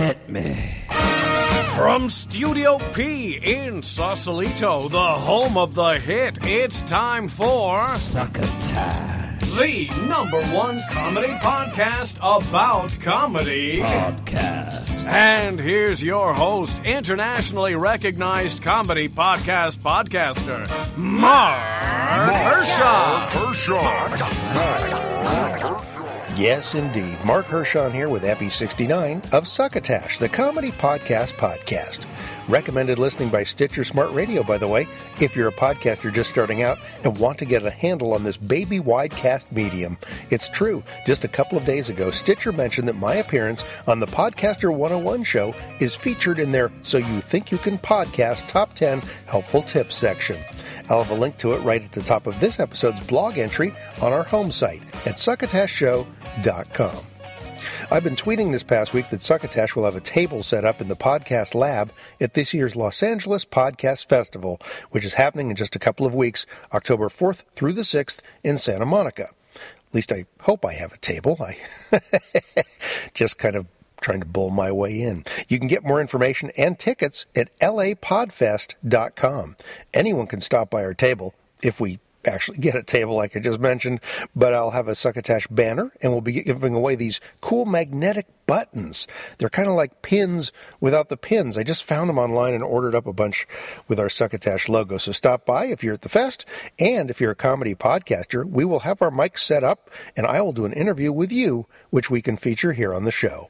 hit me. From Studio P in Sausalito, the home of the hit, it's time for Succotash, the number one comedy podcast about comedy. Podcast. And here's your host, internationally recognized comedy podcaster, Mark Hershon. Yes, indeed. Mark Hershon here with Epi 69 of Succotash, the comedy podcast. Recommended listening by Stitcher Smart Radio, by the way, if you're a podcaster just starting out and want to get a handle on this baby-wide cast medium. It's true. Just a couple of days ago, Stitcher mentioned that my appearance on the Podcaster 101 show is featured in their So You Think You Can Podcast Top 10 Helpful Tips section. I'll have a link to it right at the top of this episode's blog entry on our home site at succotashshow.com. I've been tweeting this past week that Succotash will have a table set up in the podcast lab at this year's Los Angeles Podcast Festival, which is happening in just a couple of weeks, October 4th through the 6th in Santa Monica. At least I hope I have a table. I just kind of trying to bull my way in. You can get more information and tickets at lapodfest.com. Anyone can stop by our table if we actually get a table like I just mentioned, but I'll have a Succotash banner and we'll be giving away these cool magnetic buttons. They're kind of like pins without the pins. I just found them online and ordered up a bunch with our Succotash logo. So stop by if you're at the fest, and if you're a comedy podcaster, we will have our mics set up and I will do an interview with you, which we can feature here on the show.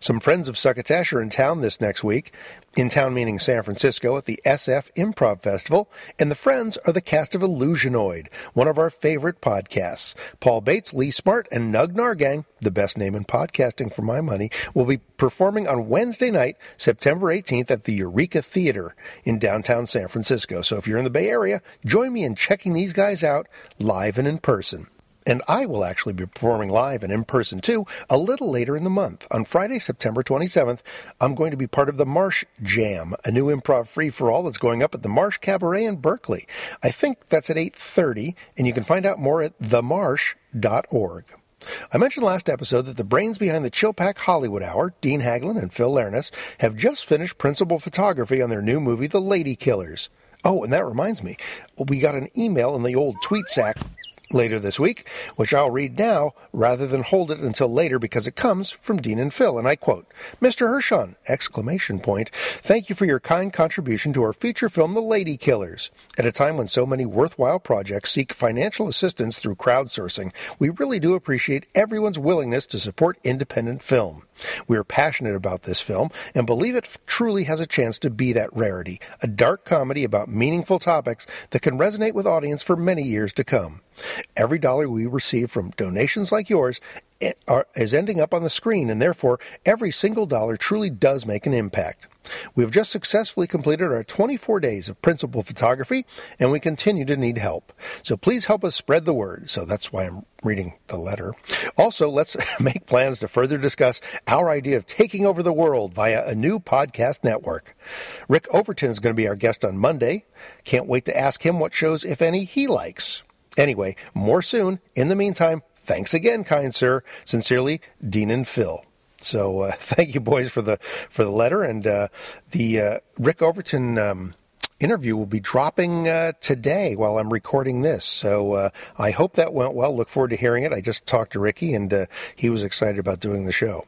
Some friends of Succotash are in town this next week, in town meaning San Francisco, at the SF Improv Festival, and the friends are the cast of Illusionoid, one of our favorite podcasts. Paul Bates, Lee Smart, and Nug Nargang, the best name in podcasting for my money, will be performing on Wednesday night, September 18th at the Eureka Theater in downtown San Francisco. So if you're in the Bay Area, join me in checking these guys out live and in person. And I will actually be performing live and in person, too, a little later in the month. On Friday, September 27th, I'm going to be part of the Marsh Jam, a new improv free-for-all that's going up at the Marsh Cabaret in Berkeley. I think that's at 8:30, and you can find out more at themarsh.org. I mentioned last episode that the brains behind the Chill Pack Hollywood Hour, Dean Haglund and Phil Larness, have just finished principal photography on their new movie, The Lady Killers. Oh, and that reminds me, we got an email in the old tweet sack later this week, which I'll read now rather than hold it until later because it comes from Dean and Phil, and I quote, "Mr. Hershon, ! Thank you for your kind contribution to our feature film The Lady Killers. At a time when so many worthwhile projects seek financial assistance through crowdsourcing, we really do appreciate everyone's willingness to support independent film. We are passionate about this film and believe it truly has a chance to be that rarity, a dark comedy about meaningful topics that can resonate with audience for many years to come. Every dollar we receive from donations like yours is ending up on the screen, and therefore every single dollar truly does make an impact. We have just successfully completed our 24 days of principal photography, and we continue to need help. So please help us spread the word." So that's why I'm reading the letter. "Also, let's make plans to further discuss our idea of taking over the world via a new podcast network. Rick Overton is going to be our guest on Monday. Can't wait to ask him what shows, if any, he likes. Anyway, more soon. In the meantime, thanks again, kind sir. Sincerely, Dean and Phil." So thank you, boys, for the letter, and the Rick Overton interview will be dropping today while I'm recording this. So I hope that went well. Look forward to hearing it. I just talked to Ricky, and he was excited about doing the show.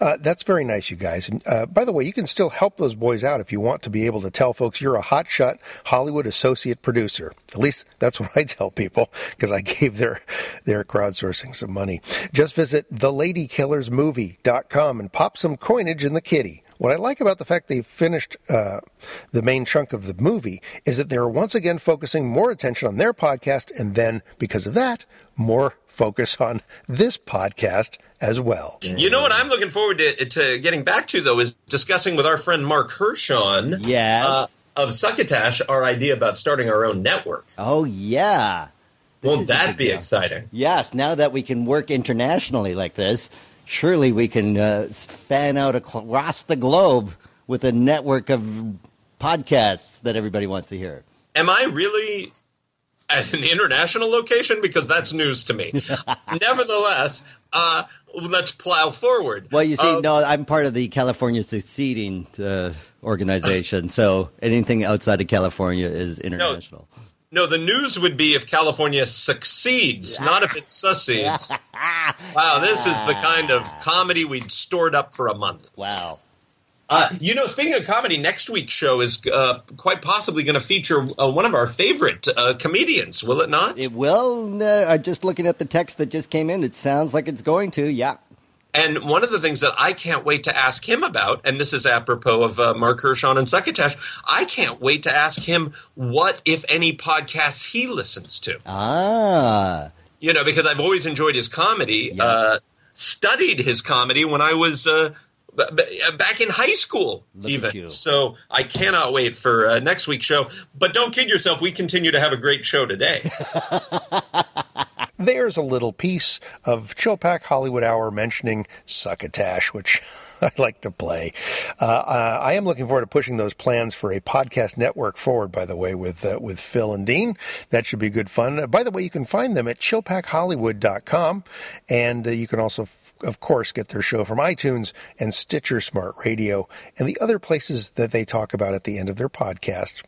That's very nice, you guys. And by the way, you can still help those boys out if you want to be able to tell folks you're a hotshot Hollywood associate producer. At least that's what I tell people, because I gave their crowdsourcing some money. Just visit theladykillersmovie.com and pop some coinage in the kitty. What I like about the fact they've finished the main chunk of the movie is that they're once again focusing more attention on their podcast, and then, because of that, more focus on this podcast as well. You know what I'm looking forward to getting back to, though, is discussing with our friend Mark Hershon of Succotash our idea about starting our own network. Oh, yeah. Won't that be exciting? Yes, now that we can work internationally like this, surely we can fan out across the globe with a network of podcasts that everybody wants to hear. Am I really at an international location, because that's news to me. Nevertheless, let's plow forward. Well, you see, no, I'm part of the California Succeeding organization, so anything outside of California is international. No, the news would be if California succeeds, not if it succeeds. Wow, this is the kind of comedy we'd stored up for a month. Wow. You know, speaking of comedy, next week's show is quite possibly going to feature one of our favorite comedians, will it not? It will. No, just looking at the text that just came in, it sounds like it's going to, yeah. And one of the things that I can't wait to ask him about, and this is apropos of Mark Hershon and Succotash, I can't wait to ask him what, if any, podcasts he listens to. Ah. You know, because I've always enjoyed his comedy, yeah. Studied his comedy when I was back in high school, even. So I cannot wait for next week's show. But don't kid yourself, we continue to have a great show today. There's a little piece of Chill Pack Hollywood Hour mentioning Succotash, which I like to play. I am looking forward to pushing those plans for a podcast network forward, by the way, with Phil and Dean. That should be good fun. By the way, you can find them at chillpackhollywood.com, and you can also of course, get their show from iTunes and Stitcher Smart Radio and the other places that they talk about at the end of their podcast.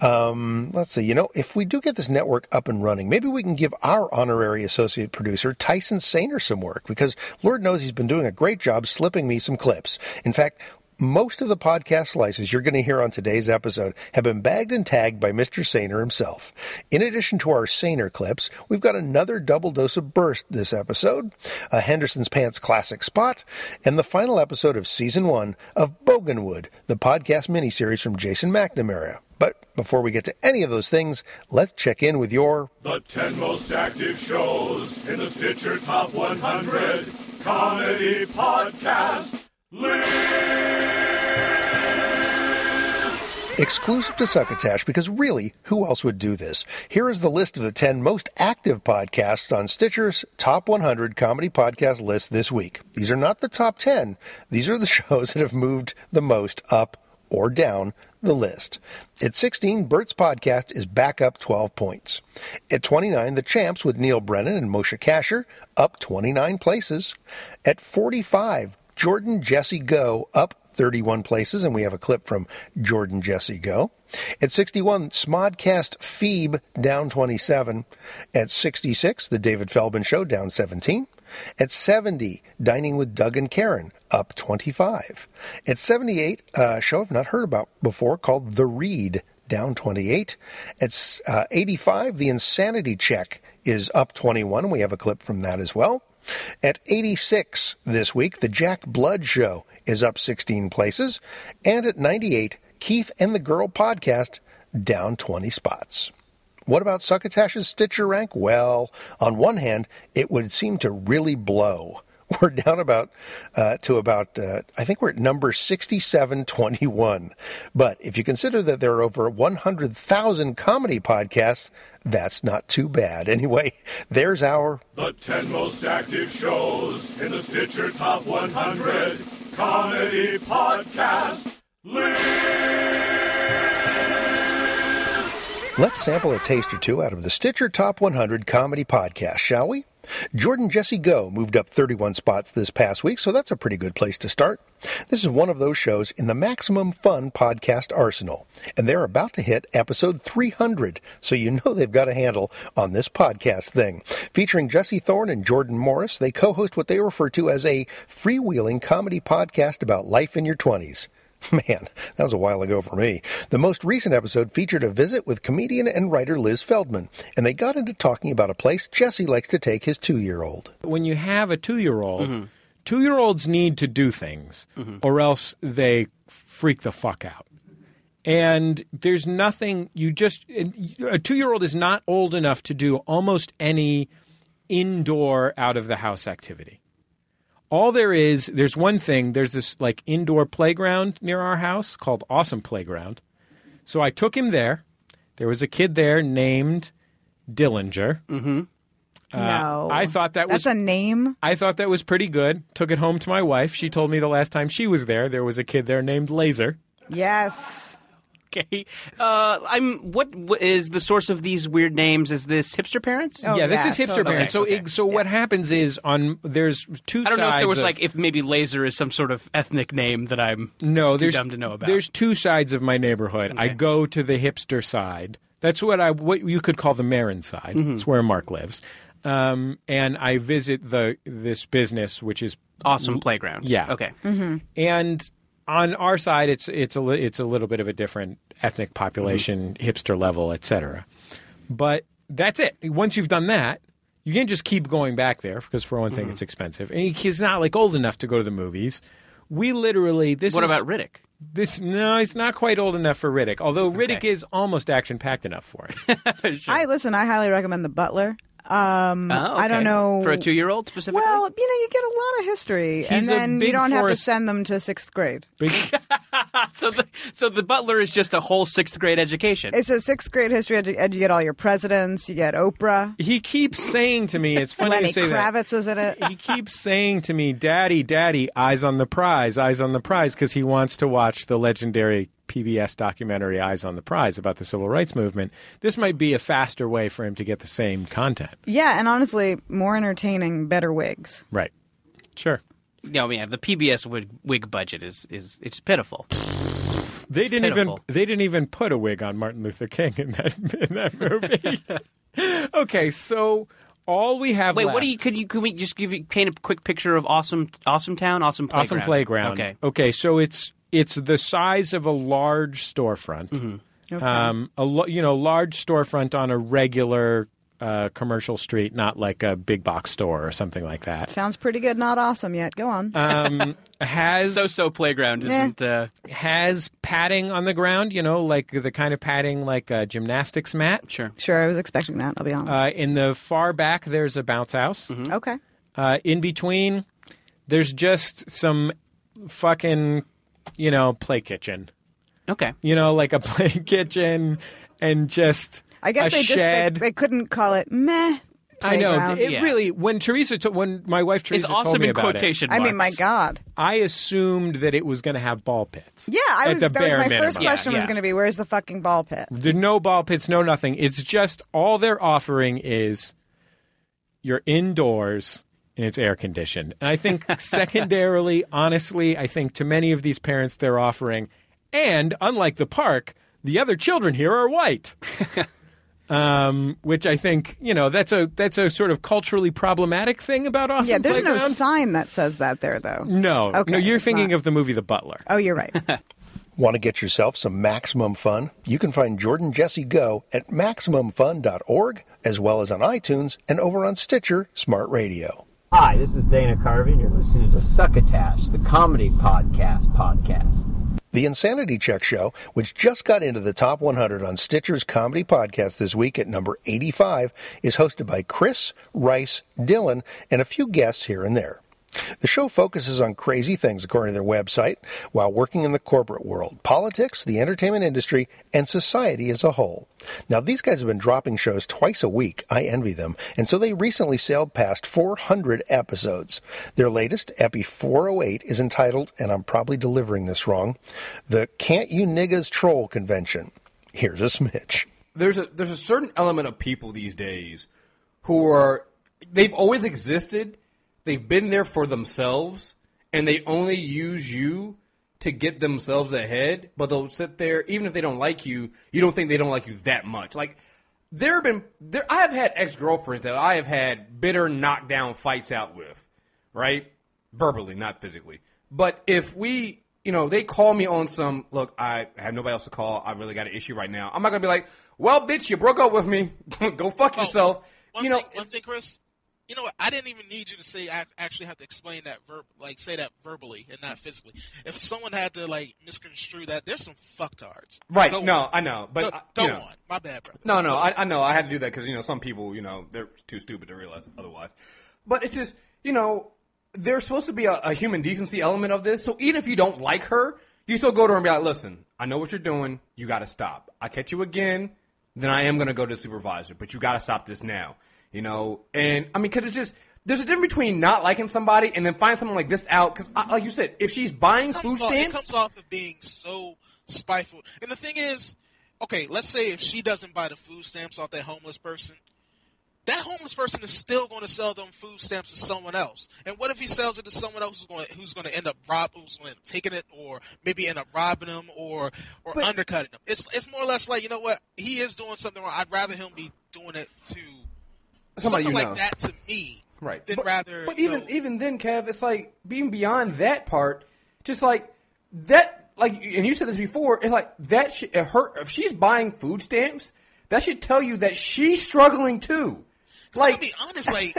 Let's see, you know, if we do get this network up and running, maybe we can give our honorary associate producer, Tyson Saner, some work, because Lord knows he's been doing a great job slipping me some clips. In fact, most of the podcast slices you're going to hear on today's episode have been bagged and tagged by Mr. Saner himself. In addition to our Saner clips, we've got another double dose of Burst this episode, a Henderson's Pants classic spot, and the final episode of Season 1 of Boganwood, the podcast miniseries from Jason McNamara. But before we get to any of those things, let's check in with your... The 10 most active shows in the Stitcher Top 100 Comedy Podcast List! Exclusive to Succotash, because really, who else would do this? Here is the list of the 10 most active podcasts on Stitcher's Top 100 Comedy Podcast List this week. These are not the top 10. These are the shows that have moved the most up or down the list. At 16, Bert's podcast is back up 12 points. At 29, The Champs with Neil Brennan and Moshe Kasher, up 29 places. At 45, Jordan Jesse Go, up 31 places, and we have a clip from Jordan Jesse Go. At 61, Smodcast Phoebe, down 27. At 66, The David Feldman Show, down 17. At 70, Dining with Doug and Karen, up 25. At 78, a show I've not heard about before called The Read, down 28. At 85, The Insanity Check is up 21. We have a clip from that as well. At 86 this week, The Jack Blood Show is up 16 places. And at 98, Keith and the Girl Podcast, down 20 spots. What about Succotash's Stitcher rank? Well, on one hand, it would seem to really blow. We're down about I think we're at number 6721. But if you consider that there are over 100,000 comedy podcasts, that's not too bad. Anyway, there's our... The 10 most active shows in the Stitcher Top 100 Comedy Podcast List! Let's sample a taste or two out of the Stitcher Top 100 Comedy Podcast, shall we? Jordan Jesse Go moved up 31 spots this past week, so that's a pretty good place to start. This is one of those shows in the Maximum Fun podcast arsenal, and they're about to hit episode 300, so you know they've got a handle on this podcast thing. Featuring Jesse Thorne and Jordan Morris, they co-host what they refer to as a freewheeling comedy podcast about life in your 20s. Man, that was a while ago for me. The most recent episode featured a visit with comedian and writer Liz Feldman, and they got into talking about a place Jesse likes to take his 2-year-old. When you have a 2-year-old, mm-hmm. 2-year-olds need to do things, mm-hmm. or else they freak the fuck out. And there's nothing, a 2-year-old is not old enough to do almost any indoor out-of-the-house activity. All there is, there's one thing, there's this like indoor playground near our house called Awesome Playground. So I took him there. There was a kid there named Dillinger. Mm-hmm. No. I thought that's a name? I thought that was pretty good. Took it home to my wife. She told me the last time she was there was a kid there named Laser. Yes. Okay. What is the source of these weird names? Is this Hipster Parents? Oh, yeah, this is Hipster Parents. Okay, so what happens is there's two sides. I don't know if there was if maybe Laser is some sort of ethnic name that I'm too dumb to know about. There's two sides of my neighborhood. Okay. I go to the hipster side. That's what you could call the Marin side. Mm-hmm. It's where Mark lives. And I visit this business, which is Awesome Playground. Yeah. Okay. Mm-hmm. And on our side, it's a little bit of a different ethnic population, mm-hmm. hipster level, et cetera. But that's it. Once you've done that, you can't just keep going back there because, for one thing, mm-hmm. it's expensive. And he's not old enough to go to the movies. We literally this. What about Riddick? No, he's not quite old enough for Riddick. Although Riddick is almost action-packed enough for him. Sure. I highly recommend The Butler. I don't know. For a 2-year-old specifically? Well, you get a lot of history, and then you don't have to send them to 6th grade. So The Butler is just a whole 6th grade education. It's a 6th grade history, and you get all your presidents, you get Oprah. He keeps saying to me, it's funny to say that. Lenny Kravitz is in it. He keeps saying to me, Daddy, Daddy, Eyes on the Prize, because he wants to watch the legendary PBS documentary Eyes on the Prize about the civil rights movement. This might be a faster way for him to get the same content. Yeah, and honestly, more entertaining, better wigs. Right. Sure. Yeah, the PBS wig budget is pitiful. They didn't even put a wig on Martin Luther King in that movie. Okay, so all we have. Wait, left. What do you? Can we just paint a quick picture of Awesome Playground. Okay. So it's the size of a large storefront, mm-hmm. okay. Large storefront on a regular commercial street, not like a big box store or something like that. Sounds pretty good. Not awesome yet. Go on. Has so playground isn't has padding on the ground. Like the kind of padding like a gymnastics mat. Sure. I was expecting that. I'll be honest. In the far back, there's a bounce house. Mm-hmm. Okay. In between, there's just some fucking. Play kitchen. Okay. Like a play kitchen and just I guess a they shed. Just, they couldn't call it meh. Playground. I know. It really, when my wife Teresa told me about it. It's awesome in quotation marks. I mean, my God. I assumed that it was going to have ball pits. Yeah, first question was going to be, where's the fucking ball pit? There's no ball pits, no nothing. It's just all they're offering is you're indoors. And it's air conditioned. And I think secondarily, honestly, I think to many of these parents they're offering, and unlike the park, the other children here are white, which I think, that's a sort of culturally problematic thing about Awesome Playground. Yeah, there's no sign that says that there, though. No. Okay, no, you're thinking of the movie The Butler. Oh, you're right. Want to get yourself some maximum fun? You can find Jordan Jesse Go at MaximumFun.org, as well as on iTunes and over on Stitcher Smart Radio. Hi, this is Dana Carvey, and you're listening to Succotash, the comedy podcast. The Insanity Check Show, which just got into the top 100 on Stitcher's comedy podcast this week at number 85, is hosted by Chris, Rice, Dylan, and a few guests here and there. The show focuses on crazy things, according to their website, while working in the corporate world, politics, the entertainment industry, and society as a whole. Now, these guys have been dropping shows twice a week. I envy them. And so they recently sailed past 400 episodes. Their latest, Epi 408, is entitled, and I'm probably delivering this wrong, The Can't You Niggas Troll Convention. Here's a smidge. There's a certain element of people these days who are, they've always existed. They've been there for themselves, and they only use you to get themselves ahead, but they'll sit there, even if they don't like you, you don't think they don't like you that much. Like, I have had ex-girlfriends that I have had bitter knockdown fights out with, right? Verbally, not physically. But if we, they call me on some, look, I have nobody else to call, I really got an issue right now. I'm not going to be like, well, bitch, you broke up with me. Go fuck yourself. One thing, Chris. You know what? I didn't even need you to say. I actually have to explain that say that verbally and not physically. If someone had to misconstrue that, there's some fucktards. Right? I know. But go on. My bad, bro. No. I know. I had to do that because some people they're too stupid to realize otherwise. But it's just there's supposed to be a human decency element of this. So even if you don't like her, you still go to her and be like, listen, I know what you're doing. You got to stop. I catch you again, then I am gonna go to the supervisor. But you got to stop this now. And I mean, because it's just there's a difference between not liking somebody and then finding someone like this out. Because, like you said, if she's buying food stamps, it comes off of being so spiteful. And the thing is, okay, let's say if she doesn't buy the food stamps off that homeless person, that homeless person is still going to sell them food stamps to someone else. And what if he sells it to someone else who's going to end up taking it, or maybe end up robbing him or undercutting him? It's more or less like, you know what, he is doing something wrong. I'd rather him be doing it to somebody something like that to me, right? Even then, Kev, it's like being beyond that part. Just like that, like, and you said this before. It's like that. If she's buying food stamps, that should tell you that she's struggling too. Like, I'll be honest, like,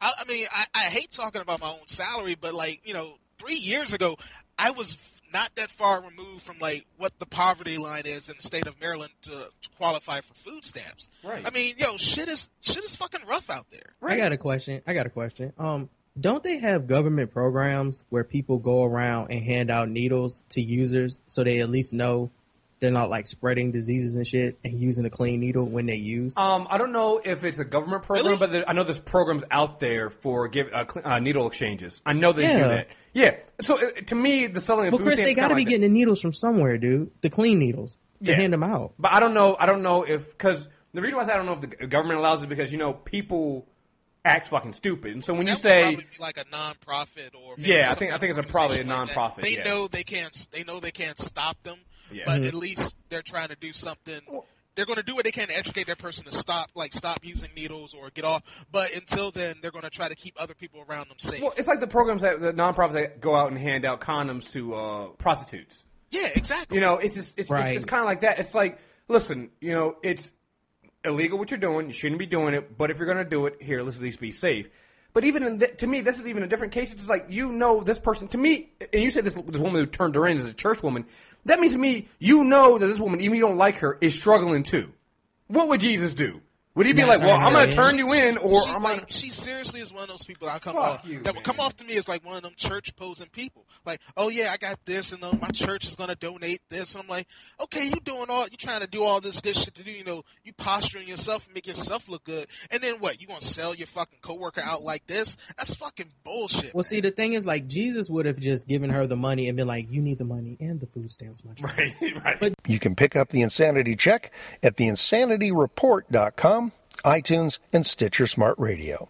I mean, I hate talking about my own salary, but, like, you know, 3 years ago, I was not that far removed from, like, what the poverty line is in the state of Maryland to qualify for food stamps. Right. I mean, yo, shit is fucking rough out there. Right. I got a question. Don't they have government programs where people go around and hand out needles to users so they at least know they're not, like, spreading diseases and shit and using a clean needle when they use? I don't know if it's a government program, really? But I know there's programs out there for needle exchanges. I know they do that. Yeah. So, to me, the selling of food stamps, Chris, they got to be getting the needles from somewhere, dude. The clean needles. To hand them out. But I don't know if – because the reason why I say I don't know if the government allows it is because, you know, people – act fucking stupid, and so when that you say be like a non-profit or I think it's probably a non-profit. Like they know they can't stop them, but at least they're trying to do something. They're going to do what they can to educate that person to stop using needles or get off. But until then, they're going to try to keep other people around them safe. Well, it's like the programs that the non-profits that go out and hand out condoms to prostitutes. Yeah, exactly. You know, it's kind of like that. It's like, listen, you know, it's illegal what you're doing. You shouldn't be doing it. But if you're going to do it, here, let's at least be safe. But even to me, this is even a different case. It's just like, you know, this person, to me, and you said this woman who turned her in is a church woman. That means to me, you know that this woman, even if you don't like her, is struggling too. What would Jesus do? Would he be like, well, I'm going to turn you in, or I'm like, she seriously is one of those people that will come off to me as like one of them church posing people. Like, oh yeah, I got this, and my church is going to donate this. And I'm like, okay, you trying to do all this good shit to do, you know, you posturing yourself and make yourself look good. And then what? You going to sell your fucking coworker out like this? That's fucking bullshit. Well, see, the thing is, like, Jesus would have just given her the money and been like, you need the money and the food stamps, my child. Right. But you can pick up The Insanity Check at theinssanityreport.com. iTunes, and Stitcher Smart Radio.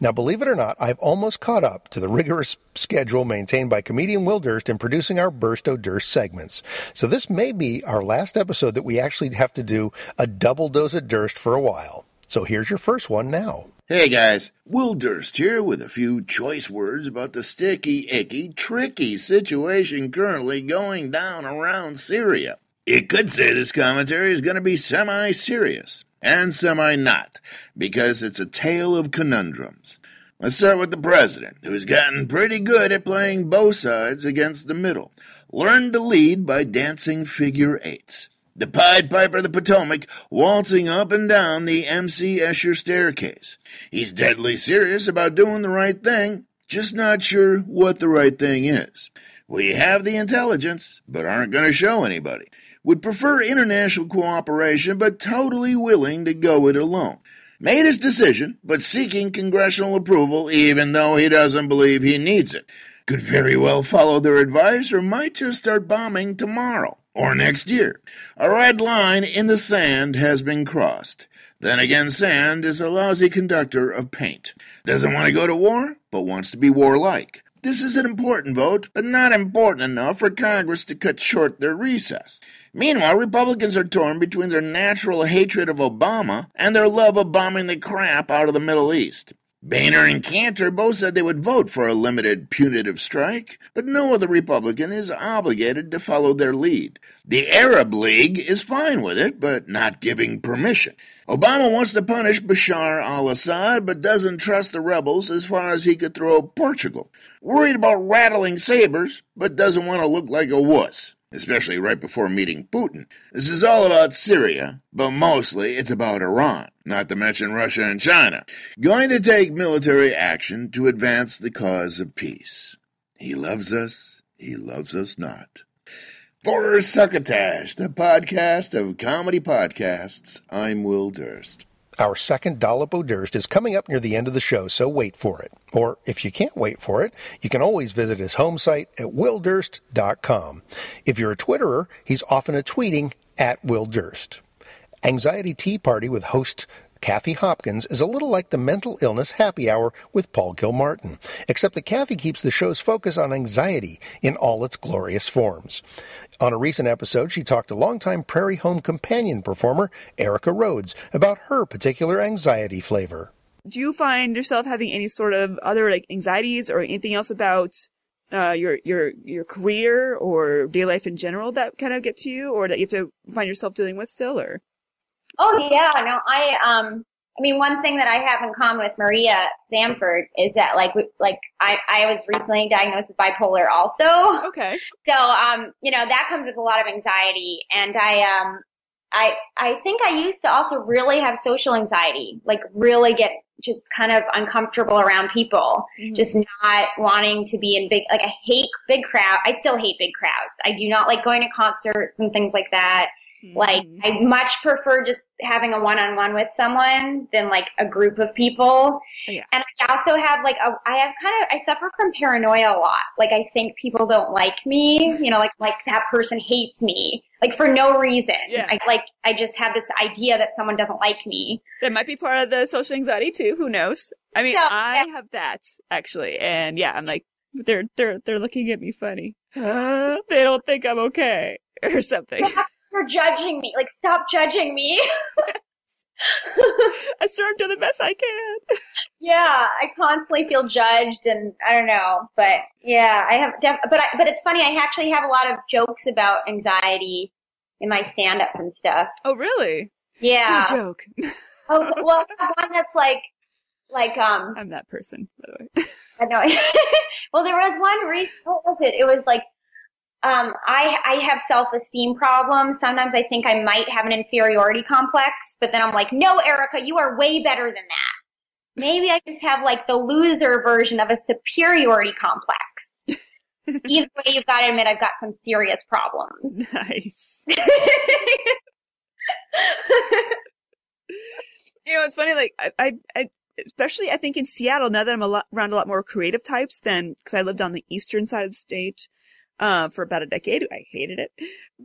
Now, believe it or not, I've almost caught up to the rigorous schedule maintained by comedian Will Durst in producing our Burst O' Durst segments. So this may be our last episode that we actually have to do a double dose of Durst for a while. So here's your first one now. Hey guys, Will Durst here with a few choice words about the sticky, icky, tricky situation currently going down around Syria. You could say this commentary is going to be semi-serious. And semi-not, because it's a tale of conundrums. Let's start with the president, who's gotten pretty good at playing both sides against the middle. Learned to lead by dancing figure eights. The Pied Piper of the Potomac, waltzing up and down the M.C. Escher staircase. He's deadly serious about doing the right thing, just not sure what the right thing is. We have the intelligence, but aren't going to show anybody. Would prefer international cooperation, but totally willing to go it alone. Made his decision, but seeking congressional approval, even though he doesn't believe he needs it. Could very well follow their advice, or might just start bombing tomorrow, or next year. A red line in the sand has been crossed. Then again, sand is a lousy conductor of paint. Doesn't want to go to war, but wants to be warlike. This is an important vote, but not important enough for Congress to cut short their recess. Meanwhile, Republicans are torn between their natural hatred of Obama and their love of bombing the crap out of the Middle East. Boehner and Cantor both said they would vote for a limited punitive strike, but no other Republican is obligated to follow their lead. The Arab League is fine with it, but not giving permission. Obama wants to punish Bashar al-Assad, but doesn't trust the rebels as far as he could throw Portugal. Worried about rattling sabers, but doesn't want to look like a wuss, especially right before meeting Putin. This is all about Syria, but mostly it's about Iran, not to mention Russia and China, going to take military action to advance the cause of peace. He loves us not. For Succotash, the podcast of comedy podcasts, I'm Will Durst. Our second Dollop d'Urst is coming up near the end of the show, so wait for it. Or if you can't wait for it, you can always visit his home site at willdurst.com. If you're a Twitterer, he's often tweeting at Will Durst. Anxiety Tea Party with host Kathy Hopkins is a little like the Mental Illness Happy Hour with Paul Gilmartin, except that Kathy keeps the show's focus on anxiety in all its glorious forms. On a recent episode, she talked to longtime Prairie Home Companion performer Erica Rhodes about her particular anxiety flavor. Do you find yourself having any sort of other anxieties or anything else about your career or day life in general that kind of get to you, or that you have to find yourself dealing with still, or? Oh yeah, no, I mean, one thing that I have in common with Maria Samford is that I was recently diagnosed with bipolar also. Okay. So, that comes with a lot of anxiety, and I think I used to also really have social anxiety, really get just kind of uncomfortable around people, mm-hmm. just not wanting to be in big, I hate big crowds. I still hate big crowds. I do not like going to concerts and things like that. Mm-hmm. I much prefer just having a one-on-one with someone than a group of people. Yeah. And I also have I suffer from paranoia a lot. I think people don't like me, that person hates me, for no reason. Yeah. I just have this idea that someone doesn't like me. That might be part of the social anxiety too. Who knows? I mean, I have that actually. And yeah, I'm they're looking at me funny. They don't think I'm okay or something. You're judging me. Stop judging me. I serve to the best I can. Yeah, I constantly feel judged, and I don't know, but yeah, I have. But it's funny. I actually have a lot of jokes about anxiety in my stand-up and stuff. Oh, really? Yeah. Do a joke. Oh, well, I have one that's I'm that person, by the way. I know. Well, there was one recently. What was it? It was I have self-esteem problems. Sometimes I think I might have an inferiority complex, but then I'm no, Erica, you are way better than that. Maybe I just have the loser version of a superiority complex. Either way, you've got to admit I've got some serious problems. Nice. It's funny, I especially I think in Seattle, now that I'm around a lot more creative types than, because I lived on the eastern side of the state, for about a decade. I hated it.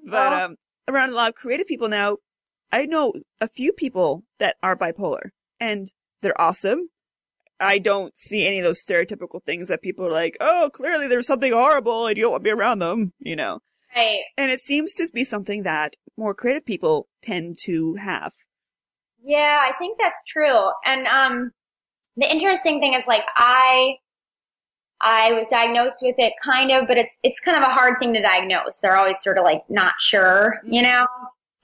But around a lot of creative people now, I know a few people that are bipolar, and they're awesome. I don't see any of those stereotypical things that people are oh, clearly there's something horrible and you don't want to be around them, Right. And it seems to be something that more creative people tend to have. Yeah, I think that's true. And the interesting thing is I was diagnosed with it kind of, but it's kind of a hard thing to diagnose. They're always sort of not sure, So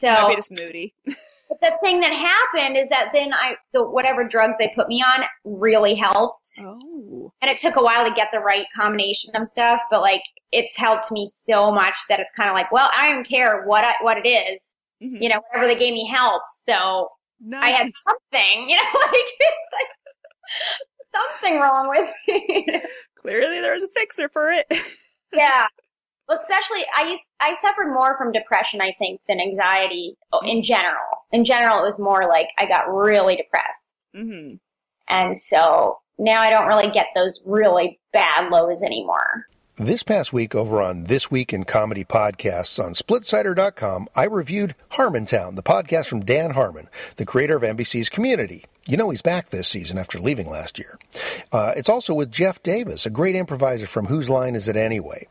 maybe just moody. But the thing that happened is that then whatever drugs they put me on really helped. Oh. And it took a while to get the right combination of stuff, but it's helped me so much that it's kind of I don't care what it is. Mm-hmm. Whatever they gave me helps. So nice. I had something, it's something wrong with me. Clearly there's a fixer for it. Yeah. Well, especially I suffered more from depression, I think, than anxiety in general. In general, it was more I got really depressed. Mm-hmm. And so now I don't really get those really bad lows anymore. This past week over on This Week in Comedy Podcasts on Splitsider.com, I reviewed Harmontown, the podcast from Dan Harmon, the creator of NBC's Community. He's back this season after leaving last year. It's also with Jeff Davis, a great improviser from Whose Line Is It Anyway?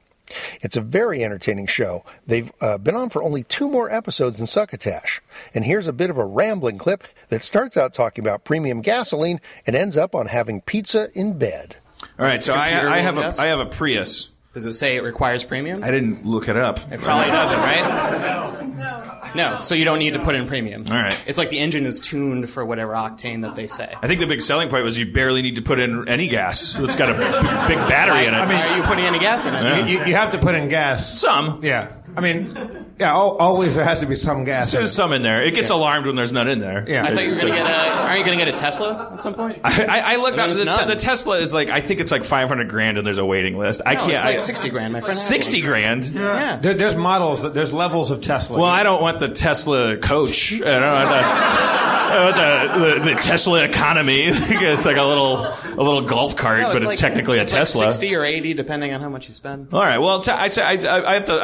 It's a very entertaining show. They've been on for only 2 more episodes in Succotash. And here's a bit of a rambling clip that starts out talking about premium gasoline and ends up on having pizza in bed. All right, so I have a Prius. Does it say it requires premium? I didn't look it up. It probably doesn't, right? No, so you don't need to put in premium. All right. It's the engine is tuned for whatever octane that they say. I think the big selling point was you barely need to put in any gas. It's got a big battery in it. I mean, are you putting any gas in it? Yeah. You have to put in gas. Some. Yeah. I mean, yeah, always there has to be some gas. There's some in there. It gets alarmed when there's none in there. Yeah. I thought you were going to get a... Aren't you going to get a Tesla at some point? I looked up. The Tesla is I think it's $500,000 and there's a waiting list. No, I can't. It's $60,000, my friend. $60,000? Yeah. There's models. There's levels of Tesla. Well, I don't want the Tesla coach. I don't know. the Tesla economy. It's like a little golf cart, no, but it's technically a Tesla. Like 60 or 80, depending on how much you spend. All right. Well, I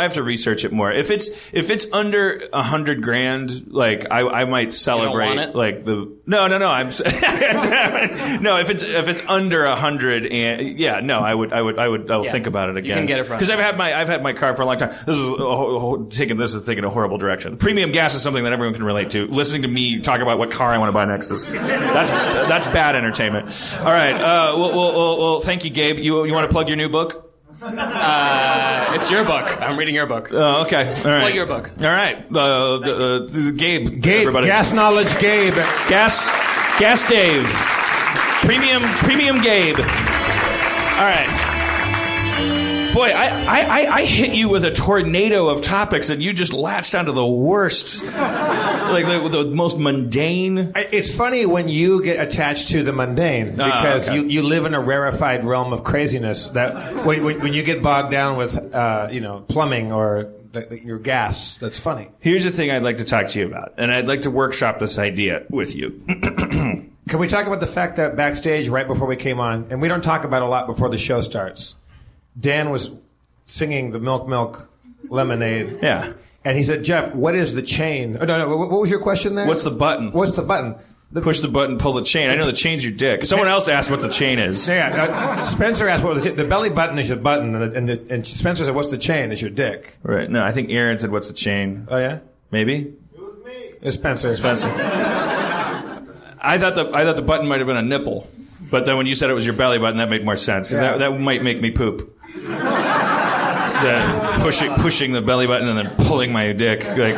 have to research it more. If it's under $100,000, like I might celebrate. You don't want it? Like the no. I'm no. If it's under 100 and yeah, no, I would think about it again. You can get it from because I've had my car for a long time. This is taking a horrible direction. Premium gas is something that everyone can relate to. Listening to me talk about what car I want to buy next is that's bad entertainment. All right. Well, thank you, Gabe. You want to plug your new book? It's your book. I'm reading your book. Oh, okay. All right. Plug your book. All right. Gabe. Everybody. Gas Knowledge Gabe. Gas Dave. Premium Gabe. All right. Boy, I hit you with a tornado of topics, and you just latched onto the worst, like the most mundane. It's funny when you get attached to the mundane because you live in a rarefied realm of craziness. That when you get bogged down with plumbing or your gas, that's funny. Here's the thing I'd like to talk to you about, and I'd like to workshop this idea with you. Can we talk about the fact that backstage, right before we came on, and we don't talk about a lot before the show starts. Dan was singing the Milk Milk Lemonade. Yeah. And he said, Jeff, what is the chain? Oh, no. What was your question there? What's the button? Push the button, pull the chain. I know the chain's your dick. Someone else asked what the chain is. Yeah. Spencer asked what was the belly button is your button. And Spencer said, what's the chain? It's your dick. Right. No, I think Aaron said, what's the chain? Oh, yeah? Maybe? It was me. It's Spencer. I thought the button might have been a nipple. But then when you said it was your belly button, that made more sense. Because that might make me poop. The pushing the belly button and then pulling my dick. Like,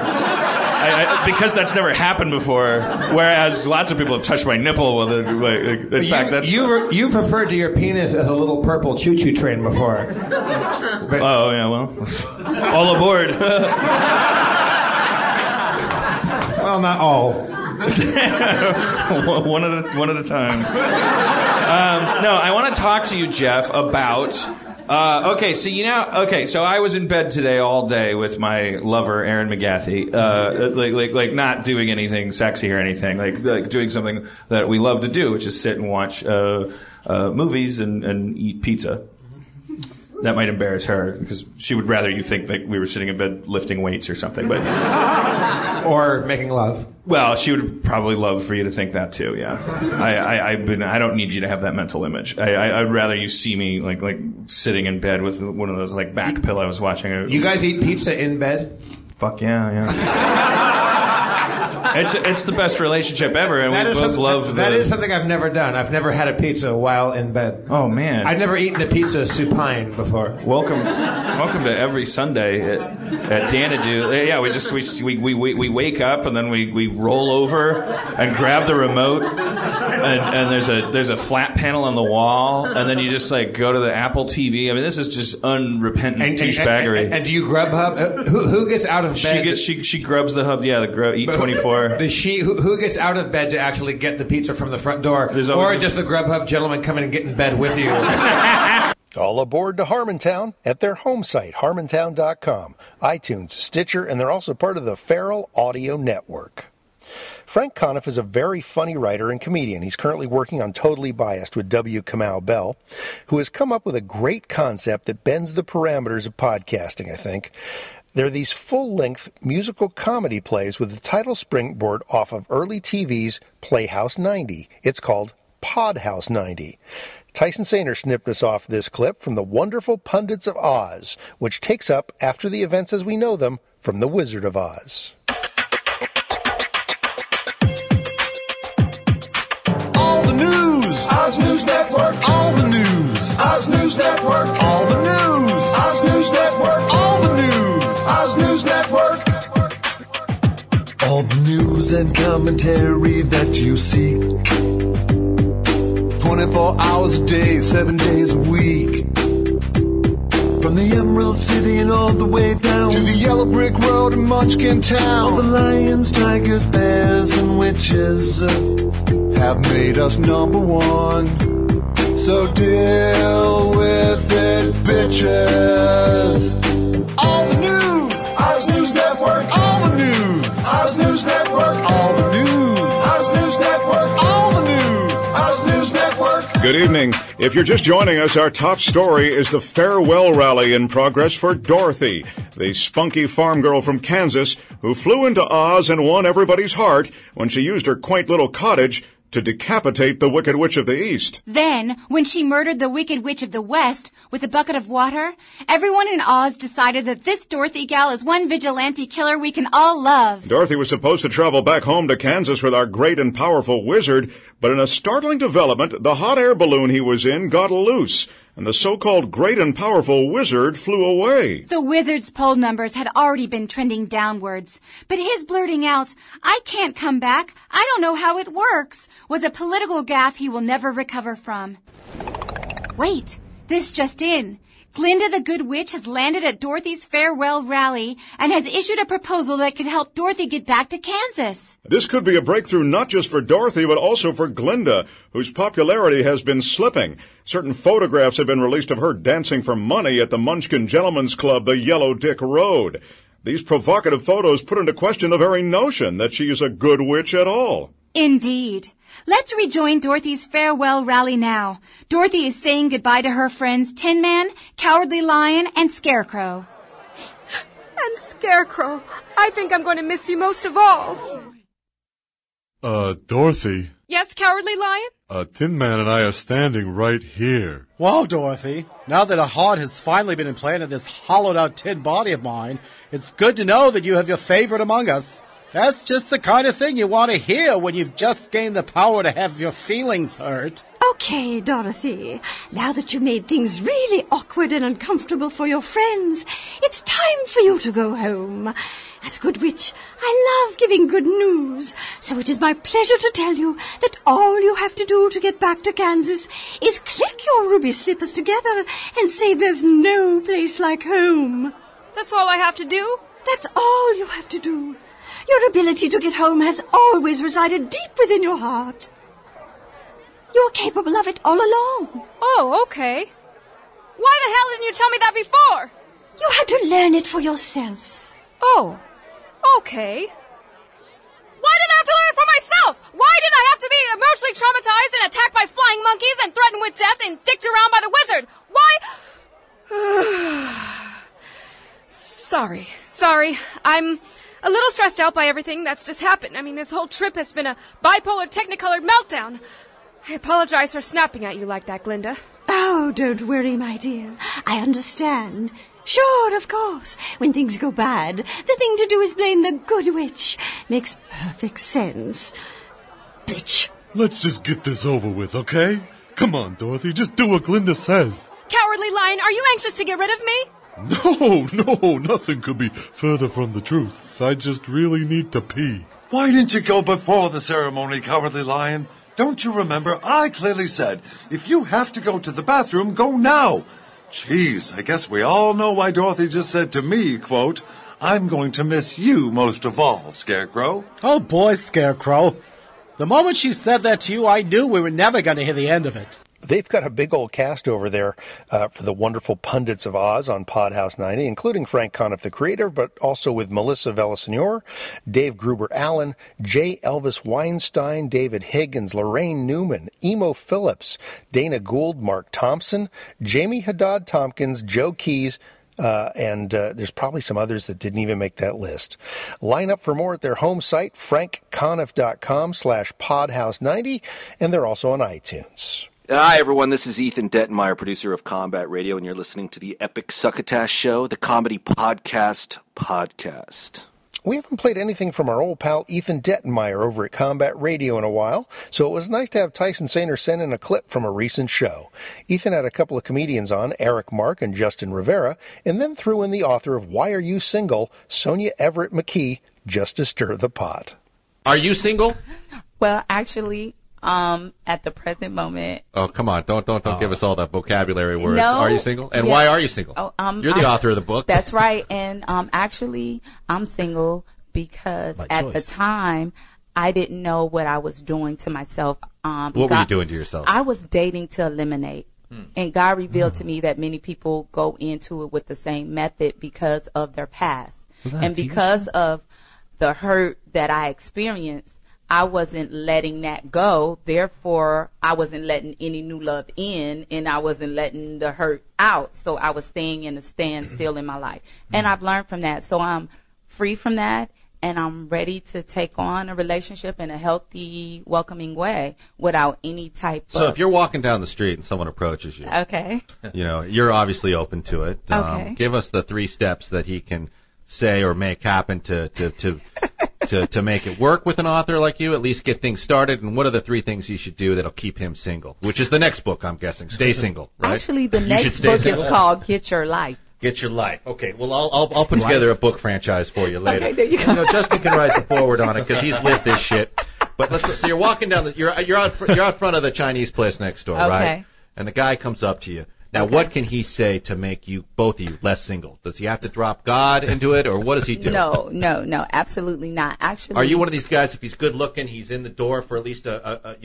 because that's never happened before, whereas lots of people have touched my nipple. Well, you've referred to your penis as a little purple choo-choo train before. But, oh, yeah, well, all aboard. Well, not all. one at a time. No, I want to talk to you, Jeff, about... So I was in bed today all day with my lover, Aaron McGathy, not doing anything sexy or anything, like doing something that we love to do, which is sit and watch movies and eat pizza. That might embarrass her, because she would rather you think that we were sitting in bed lifting weights or something. But or making love. Well, she would probably love for you to think that, too, yeah. I don't need you to have that mental image. I'd rather you see me, like sitting in bed with one of those, back pillows watching it. You guys eat pizza in bed? Fuck yeah. It's the best relationship ever, and that we both love that. That is something I've never done. I've never had a pizza while in bed. Oh, man. I've never eaten a pizza supine before. Welcome to every Sunday at Danadu. Yeah, we wake up, and then we roll over and grab the remote, and there's a flat panel on the wall, and then you just, go to the Apple TV. I mean, this is just unrepentant douchebaggery. And do you grub hub? Who gets out of bed? She grubs the hub, yeah, the grub, Eat24. Who gets out of bed to actually get the pizza from the front door? Or does the Grubhub gentleman come in and get in bed with you? All aboard to Harmontown at their home site, harmontown.com, iTunes, Stitcher, and they're also part of the Feral Audio Network. Frank Conniff is a very funny writer and comedian. He's currently working on Totally Biased with W. Kamau Bell, who has come up with a great concept that bends the parameters of podcasting, I think. They're these full-length musical comedy plays with the title springboard off of early TV's Playhouse 90. It's called Podhouse 90. Tyson Saner snipped us off this clip from The Wonderful Pundits of Oz, which takes up after the events as we know them from The Wizard of Oz. All the news! Oz News Network! All the news! Oz News Network! All the news! Oz News Network! All the news! Oz News Network. All the news and commentary that you seek, 24 hours a day, 7 days a week. From the Emerald City and all the way down to the Yellow Brick Road in Munchkin Town. All the lions, tigers, bears, and witches have made us number one. So deal with it, bitches. All the news. Oz News Network, all the news. Oz News Network, all the news. Oz News Good evening. If you're just joining us, our top story is the farewell rally in progress for Dorothy, the spunky farm girl from Kansas who flew into Oz and won everybody's heart when she used her quaint little cottage to decapitate the Wicked Witch of the East. Then, when she murdered the Wicked Witch of the West with a bucket of water, everyone in Oz decided that this Dorothy gal is one vigilante killer we can all love. Dorothy was supposed to travel back home to Kansas with our great and powerful wizard, but in a startling development, the hot air balloon he was in got loose, and the so-called great and powerful wizard flew away. The wizard's poll numbers had already been trending downwards, but his blurting out, "I can't come back, I don't know how it works," was a political gaffe he will never recover from. Wait, this just in. Glinda the Good Witch has landed at Dorothy's farewell rally and has issued a proposal that could help Dorothy get back to Kansas. This could be a breakthrough not just for Dorothy, but also for Glinda, whose popularity has been slipping. Certain photographs have been released of her dancing for money at the Munchkin Gentlemen's Club, the Yellow Dick Road. These provocative photos put into question the very notion that she is a good witch at all. Indeed. Let's rejoin Dorothy's farewell rally now. Dorothy is saying goodbye to her friends Tin Man, Cowardly Lion, and Scarecrow. And Scarecrow, I think I'm going to miss you most of all. Dorothy? Yes, Cowardly Lion? Tin Man and I are standing right here. Well, Dorothy, now that a heart has finally been implanted in this hollowed-out tin body of mine, it's good to know that you have your favorite among us. That's just the kind of thing you want to hear when you've just gained the power to have your feelings hurt. Okay, Dorothy. Now that you made things really awkward and uncomfortable for your friends, it's time for you to go home. As a good witch, I love giving good news, so it is my pleasure to tell you that all you have to do to get back to Kansas is click your ruby slippers together and say there's no place like home. That's all I have to do? That's all you have to do. Your ability to get home has always resided deep within your heart. You were capable of it all along. Oh, okay. Why the hell didn't you tell me that before? You had to learn it for yourself. Oh, okay. Why did I have to learn it for myself? Why did I have to be emotionally traumatized and attacked by flying monkeys and threatened with death and dicked around by the wizard? Why? Sorry. I'm a little stressed out by everything that's just happened. I mean, this whole trip has been a bipolar technicolored meltdown. I apologize for snapping at you like that, Glinda. Oh, don't worry, my dear. I understand. Sure, of course. When things go bad, the thing to do is blame the good witch. Makes perfect sense. Bitch. Let's just get this over with, okay? Come on, Dorothy, just do what Glinda says. Cowardly Lion, are you anxious to get rid of me? No, nothing could be further from the truth. I just really need to pee. Why didn't you go before the ceremony, Cowardly Lion? Don't you remember? I clearly said, if you have to go to the bathroom, go now. Jeez, I guess we all know why Dorothy just said to me, quote, "I'm going to miss you most of all, Scarecrow." Oh boy, Scarecrow. The moment she said that to you, I knew we were never going to hear the end of it. They've got a big old cast over there for the wonderful pundits of Oz on Podhouse 90, including Frank Conniff, the creator, but also with Melissa Villaseñor, Dave Gruber Allen, J. Elvis Weinstein, David Higgins, Lorraine Newman, Emo Phillips, Dana Gould, Mark Thompson, Jamie Haddad Tompkins, Joe Keys, and there's probably some others that didn't even make that list. Line up for more at their home site, frankconniff.com/podhouse90, and they're also on iTunes. Hi, everyone. This is Ethan Dettenmeyer, producer of Combat Radio, and you're listening to the Epic Succotash Show, the comedy podcast. We haven't played anything from our old pal Ethan Dettenmeyer over at Combat Radio in a while, so it was nice to have Tyson Saner send in a clip from a recent show. Ethan had a couple of comedians on, Eric Mark and Justin Rivera, and then threw in the author of Why Are You Single, Sonia Everett McKee, just to stir the pot. Are you single? Well, actually, at the present moment. Oh, come on. Don't give us all that vocabulary words. No, are you single? And yeah. Why are you single? Oh, you're the author of the book. That's right. And actually, I'm single because the time, I didn't know what I was doing to myself. What were you doing to yourself? I was dating to eliminate. And God revealed to me that many people go into it with the same method because of their past. And because of the hurt that I experienced, I wasn't letting that go. Therefore, I wasn't letting any new love in, and I wasn't letting the hurt out. So I was staying in a standstill in my life. And I've learned from that. So I'm free from that, and I'm ready to take on a relationship in a healthy, welcoming way without any type of... So if you're walking down the street and someone approaches you, okay, you know, you're obviously open to it. Okay. Give us the 3 steps that he can say or make happen to make it work with an author like you, at least get things started. And what are the 3 things you should do that'll keep him single? Which is the next book, I'm guessing. Stay Single, right? Actually, the next book is called Get Your Life. Get Your Life. Okay, well, I'll put together a book franchise for you later. Okay, there you go. You know, Justin can write the foreword on it because he's lived this shit. But let's, so you're walking down the, you're out front of the Chinese place next door, okay, right? And the guy comes up to you. Now, okay, what can he say to make you, both of you, less single? Does he have to drop God into it, or what does he do? No, absolutely not. Actually, are you one of these guys, if he's good looking, he's in the door for at least an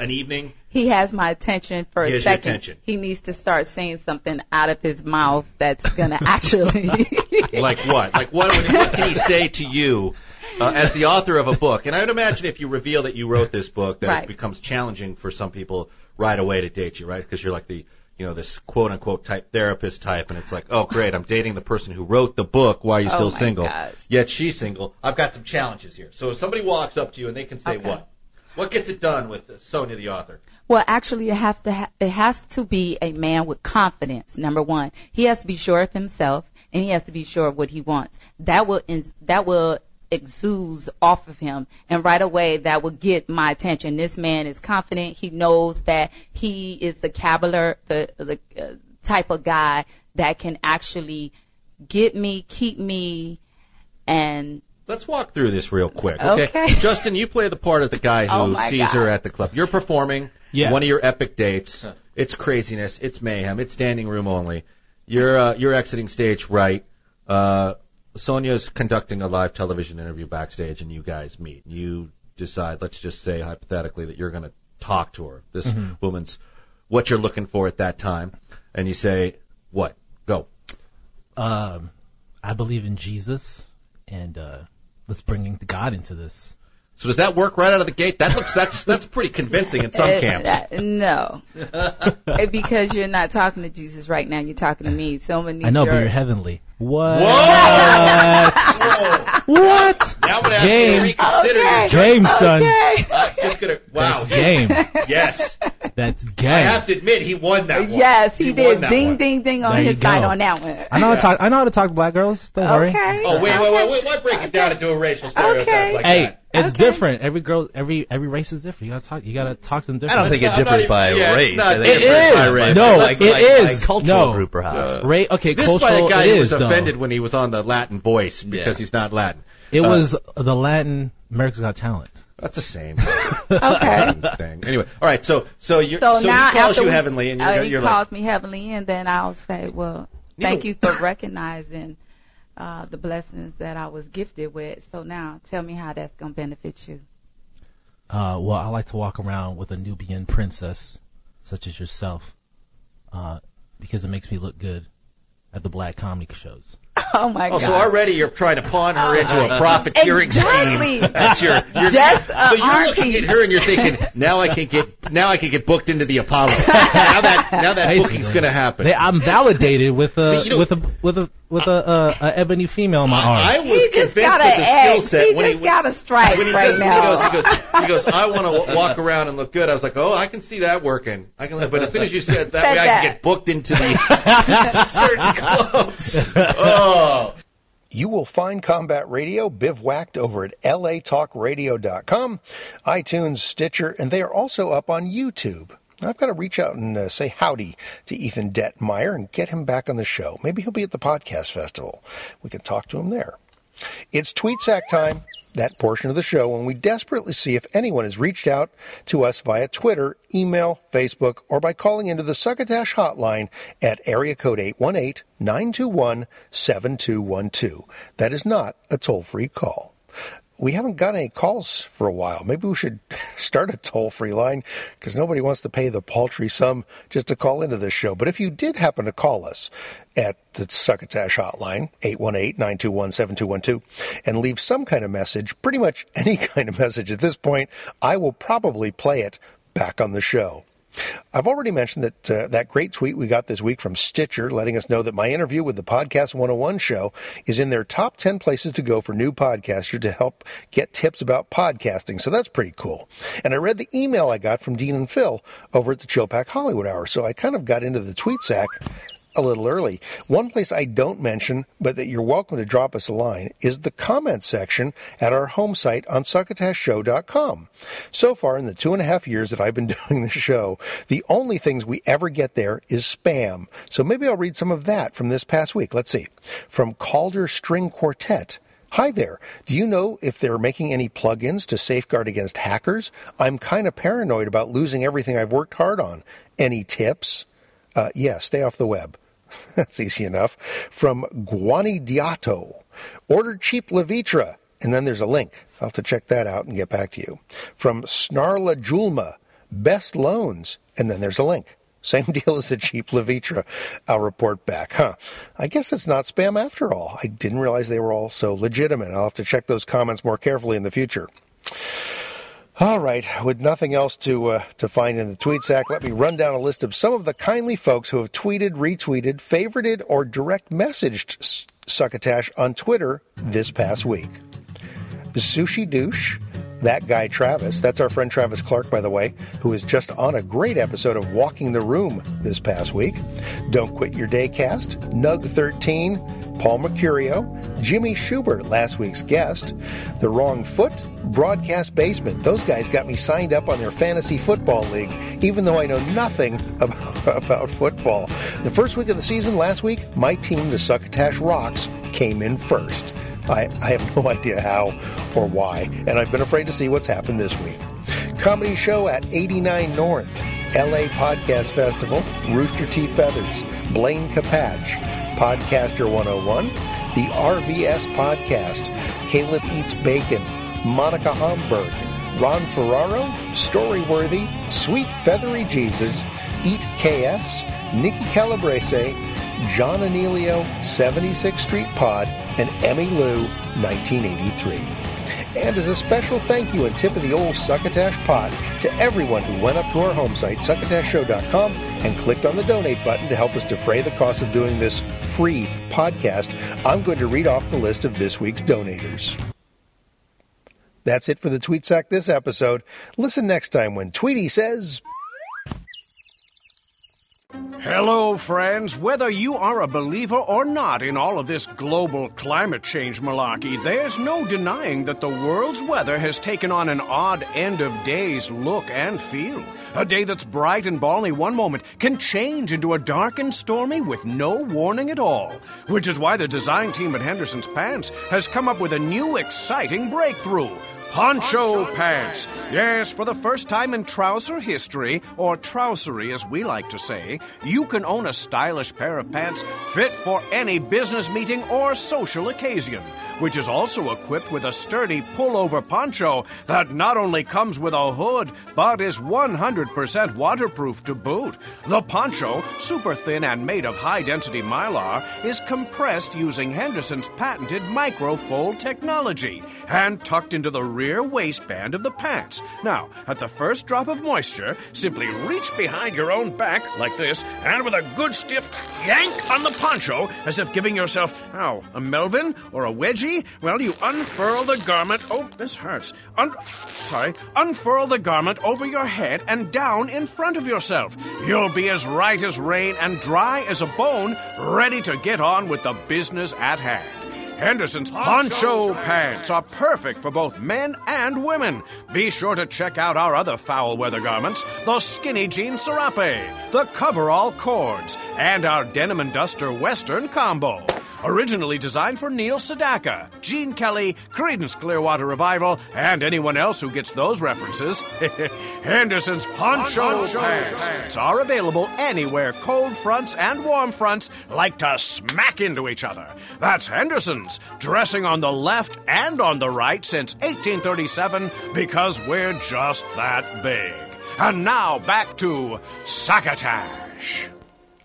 evening? He has my attention for a second. Your attention. He needs to start saying something out of his mouth that's going to actually... Like what? Like what can he say to you as the author of a book? And I would imagine if you reveal that you wrote this book, that it becomes challenging for some people right away to date you, right? Because you're like the... you know, this quote-unquote type therapist type, and it's like, oh, great, I'm dating the person who wrote the book. Why are you still single? Gosh. Yet she's single. I've got some challenges here. So if somebody walks up to you and they can say what? What gets it done with Sonia, the author? Well, actually, it has to be a man with confidence, number one. He has to be sure of himself, and he has to be sure of what he wants. That will exudes off of him, and right away that will get my attention. This man is confident. He knows that he is the caballer, the type of guy that can actually get me, keep me, and... Let's walk through this real quick. Okay. Justin, you play the part of the guy who sees her at the club. You're performing one of your epic dates. It's craziness. It's mayhem. It's standing room only. You're exiting stage right. Sonia's conducting a live television interview backstage, and you guys meet. You decide, let's just say hypothetically, that you're going to talk to her. This woman's what you're looking for at that time. And you say, what? Go. I believe in Jesus, and let's bring God into this. So does that work right out of the gate? That looks that's pretty convincing in some camps. No, because you're not talking to Jesus right now. You're talking to me. I know, but you're heavenly. What? Whoa! What? Now I'm gonna have to reconsider your James, son. I'm just gonna. Wow. That's game. Yes. That's game. I have to admit, he won that one. Yes, he did. Ding, ding, ding on his side on that one. I know how to talk to black girls. Don't worry. Oh wait! Why break it down into a racial stereotype like that? It's different. Every girl, every race is different. You gotta talk to them differently. I don't think it differs by race. It is. No, it is. Cultural group, perhaps. Okay, cultural. This by a guy who was offended when he was on the Latin Voice because he's not Latin. It was the Latin America's Got Talent. That's the same thing. Anyway, all right. So now he calls you heavenly, and you're like, he calls me heavenly, and then I'll say, well, thank you for recognizing the blessings that I was gifted with. So now tell me how that's going to benefit you. Well, I like to walk around with a Nubian princess such as yourself because it makes me look good at the black comedy shows. Oh, my God. So already you're trying to pawn her into a profiteering scheme. Exactly. So you're looking at her and you're thinking, now I can get booked into the Apollo. now that booking's going to happen. I'm validated with a ebony female in my arm. I was convinced that the skill set... He goes, I want to walk around and look good. I was like, I can see that working. But as soon as you said that, I can get booked into the certain clubs. You will find Combat Radio bivouacked over at latalkradio.com, iTunes, Stitcher, and they are also up on YouTube. I've got to reach out and say howdy to Ethan Detmeyer and get him back on the show. Maybe he'll be at the podcast festival. We can talk to him there. It's TweetSack time, that portion of the show, when we desperately see if anyone has reached out to us via Twitter, email, Facebook, or by calling into the Succotash hotline at area code 818-921-7212. That is not a toll-free call. we haven't got any calls for a while. Maybe we should start a toll-free line, because nobody wants to pay the paltry sum just to call into this show. But if you did happen to call us at the Succotash hotline, 818-921-7212, and leave some kind of message, pretty much any kind of message at this point, I will probably play it back on the show. I've already mentioned that that great tweet we got this week from Stitcher letting us know that my interview with the Podcast 101 show is in their top 10 places to go for new podcasters to help get tips about podcasting. So that's pretty cool. And I read the email I got from Dean and Phil over at the Chill Pack Hollywood Hour. So I kind of got into the tweet sack a little early. One place I don't mention, but that you're welcome to drop us a line, is the comment section at our home site on succotashshow.com. So far in the 2.5 years that I've been doing this show, the only things we ever get there is spam. So maybe I'll read some of that from this past week. Let's see. From Calder String Quartet. Hi there. Do you know if they're making any plugins to safeguard against hackers? I'm kind of paranoid about losing everything I've worked hard on. Any tips? Yeah, stay off the web. That's easy enough. From Guani Diato. Ordered cheap Levitra. And then there's a link. I'll have to check that out and get back to you. From Snarla Julma. Best loans. And then there's a link. Same deal as the cheap Levitra. I'll report back. Huh. I guess it's not spam after all. I didn't realize they were all so legitimate. I'll have to check those comments more carefully in the future. All right, with nothing else to find in the tweet sack, let me run down a list of some of the kindly folks who have tweeted, retweeted, favorited, or direct messaged Succotash on Twitter this past week. Sushi Douche, that guy Travis, that's our friend Travis Clark, by the way, who is just on a great episode of Walking the Room this past week. Don't Quit Your Day Cast, Nug 13, Paul Mercurio, Jimmy Schubert, last week's guest, The Wrong Foot, Broadcast Basement. Those guys got me signed up on their fantasy football league, even though I know nothing about football. The first week of the season, last week, my team, the Succotash Rocks, came in first. I have no idea how or why, and I've been afraid to see what's happened this week. Comedy show at 89 North, LA Podcast Festival, Rooster Tea Feathers, Blaine Capatch, Podcaster 101, the RVS Podcast, Caleb Eats Bacon, Monica Homburg, Ron Ferraro, Storyworthy, Sweet Feathery Jesus, Eat KS, Nikki Calabrese, John Anelio, 76th Street Pod, and Emmy Lou, 1983. And as a special thank you and tip of the old Succotash pot to everyone who went up to our home site, succotashshow.com, and clicked on the donate button to help us defray the cost of doing this free podcast, I'm going to read off the list of this week's donators. That's it for the Tweet Sack this episode. Listen next time when Tweety says... Hello, friends. Whether you are a believer or not in all of this global climate change malarkey, there's no denying that the world's weather has taken on an odd end of days look and feel. A day that's bright and balmy one moment can change into a dark and stormy with no warning at all, which is why the design team at Henderson's Pants has come up with a new exciting breakthrough. Poncho pants. Yes, for the first time in trouser history, or trousery as we like to say, you can own a stylish pair of pants fit for any business meeting or social occasion, which is also equipped with a sturdy pullover poncho that not only comes with a hood, but is 100% waterproof to boot. The poncho, super thin and made of high-density mylar, is compressed using Henderson's patented microfold technology and tucked into the rear waistband of the pants. Now, at the first drop of moisture, simply reach behind your own back, like this, and with a good stiff yank on the poncho, as if giving yourself, ow, a Melvin or a wedgie? Well, you unfurl the garment over... This hurts. Unfurl the garment over your head and down in front of yourself. You'll be as right as rain and dry as a bone, ready to get on with the business at hand. Henderson's Poncho Pants are perfect for both men and women. Be sure to check out our other foul weather garments, the Skinny Jean Serape, the Coverall Cords, and our Denim and Duster Western Combo. originally designed for Neil Sedaka, Gene Kelly, Creedence Clearwater Revival, and anyone else who gets those references. Henderson's Poncho Pants are available anywhere cold fronts and warm fronts like to smack into each other. That's Henderson's, dressing on the left and on the right since 1837 because we're just that big. And now back to Succotash.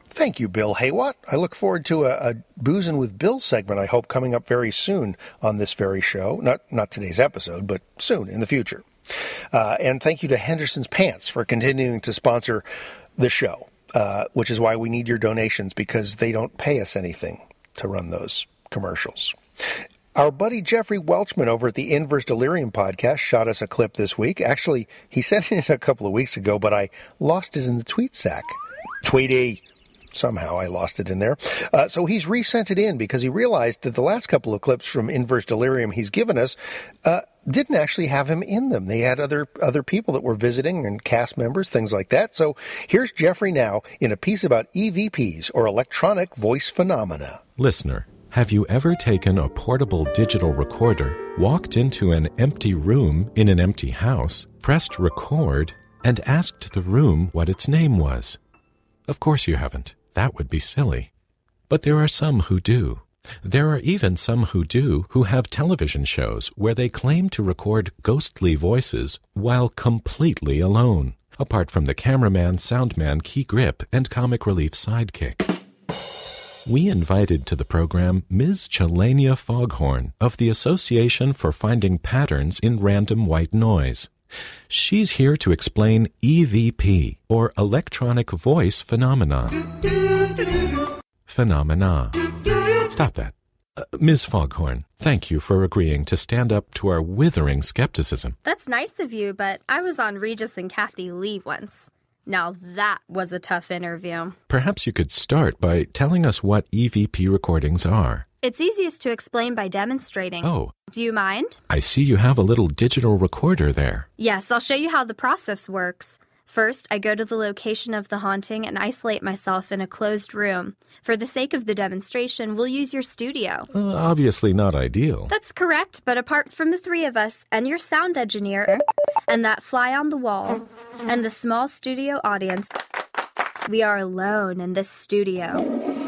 Thank you, Bill Haywatt. I look forward to a Boozin' with Bill segment, I hope, coming up very soon on this very show. Not today's episode, but soon in the future. And thank you to Henderson's Pants for continuing to sponsor the show, which is why we need your donations, because they don't pay us anything to run those commercials. Our buddy Jeffrey Welchman over at the Inverse Delirium podcast shot us a clip this week. Actually, he sent it in a couple of weeks ago, but I lost it in the tweet sack. Tweety. Somehow I lost it in there. So he's resent it in because he realized that the last couple of clips from Inverse Delirium he's given us didn't actually have him in them. They had other people that were visiting and cast members, things like that. So here's Jeffrey now in a piece about EVPs, or electronic voice phenomena. Listener, have you ever taken a portable digital recorder, walked into an empty room in an empty house, pressed record, and asked the room what its name was? Of course you haven't. That would be silly. But there are some who do. There are even some who do who have television shows where they claim to record ghostly voices while completely alone, apart from the cameraman, soundman, key grip, and comic relief sidekick. We invited to the program Ms. Chelania Foghorn of the Association for Finding Patterns in Random White Noise. She's here to explain EVP, or electronic voice phenomena. Phenomena. Stop that. Ms. Foghorn, thank you for agreeing to stand up to our withering skepticism. That's nice of you, but I was on Regis and Kathy Lee once. Now that was a tough interview. Perhaps you could start by telling us what EVP recordings are. It's easiest to explain by demonstrating. Oh. Do you mind? I see you have a little digital recorder there. Yes, I'll show you how the process works. First, I go to the location of the haunting and isolate myself in a closed room. For the sake of the demonstration, we'll use your studio. Obviously not ideal. That's correct, but apart from the three of us and your sound engineer and that fly on the wall and the small studio audience, we are alone in this studio.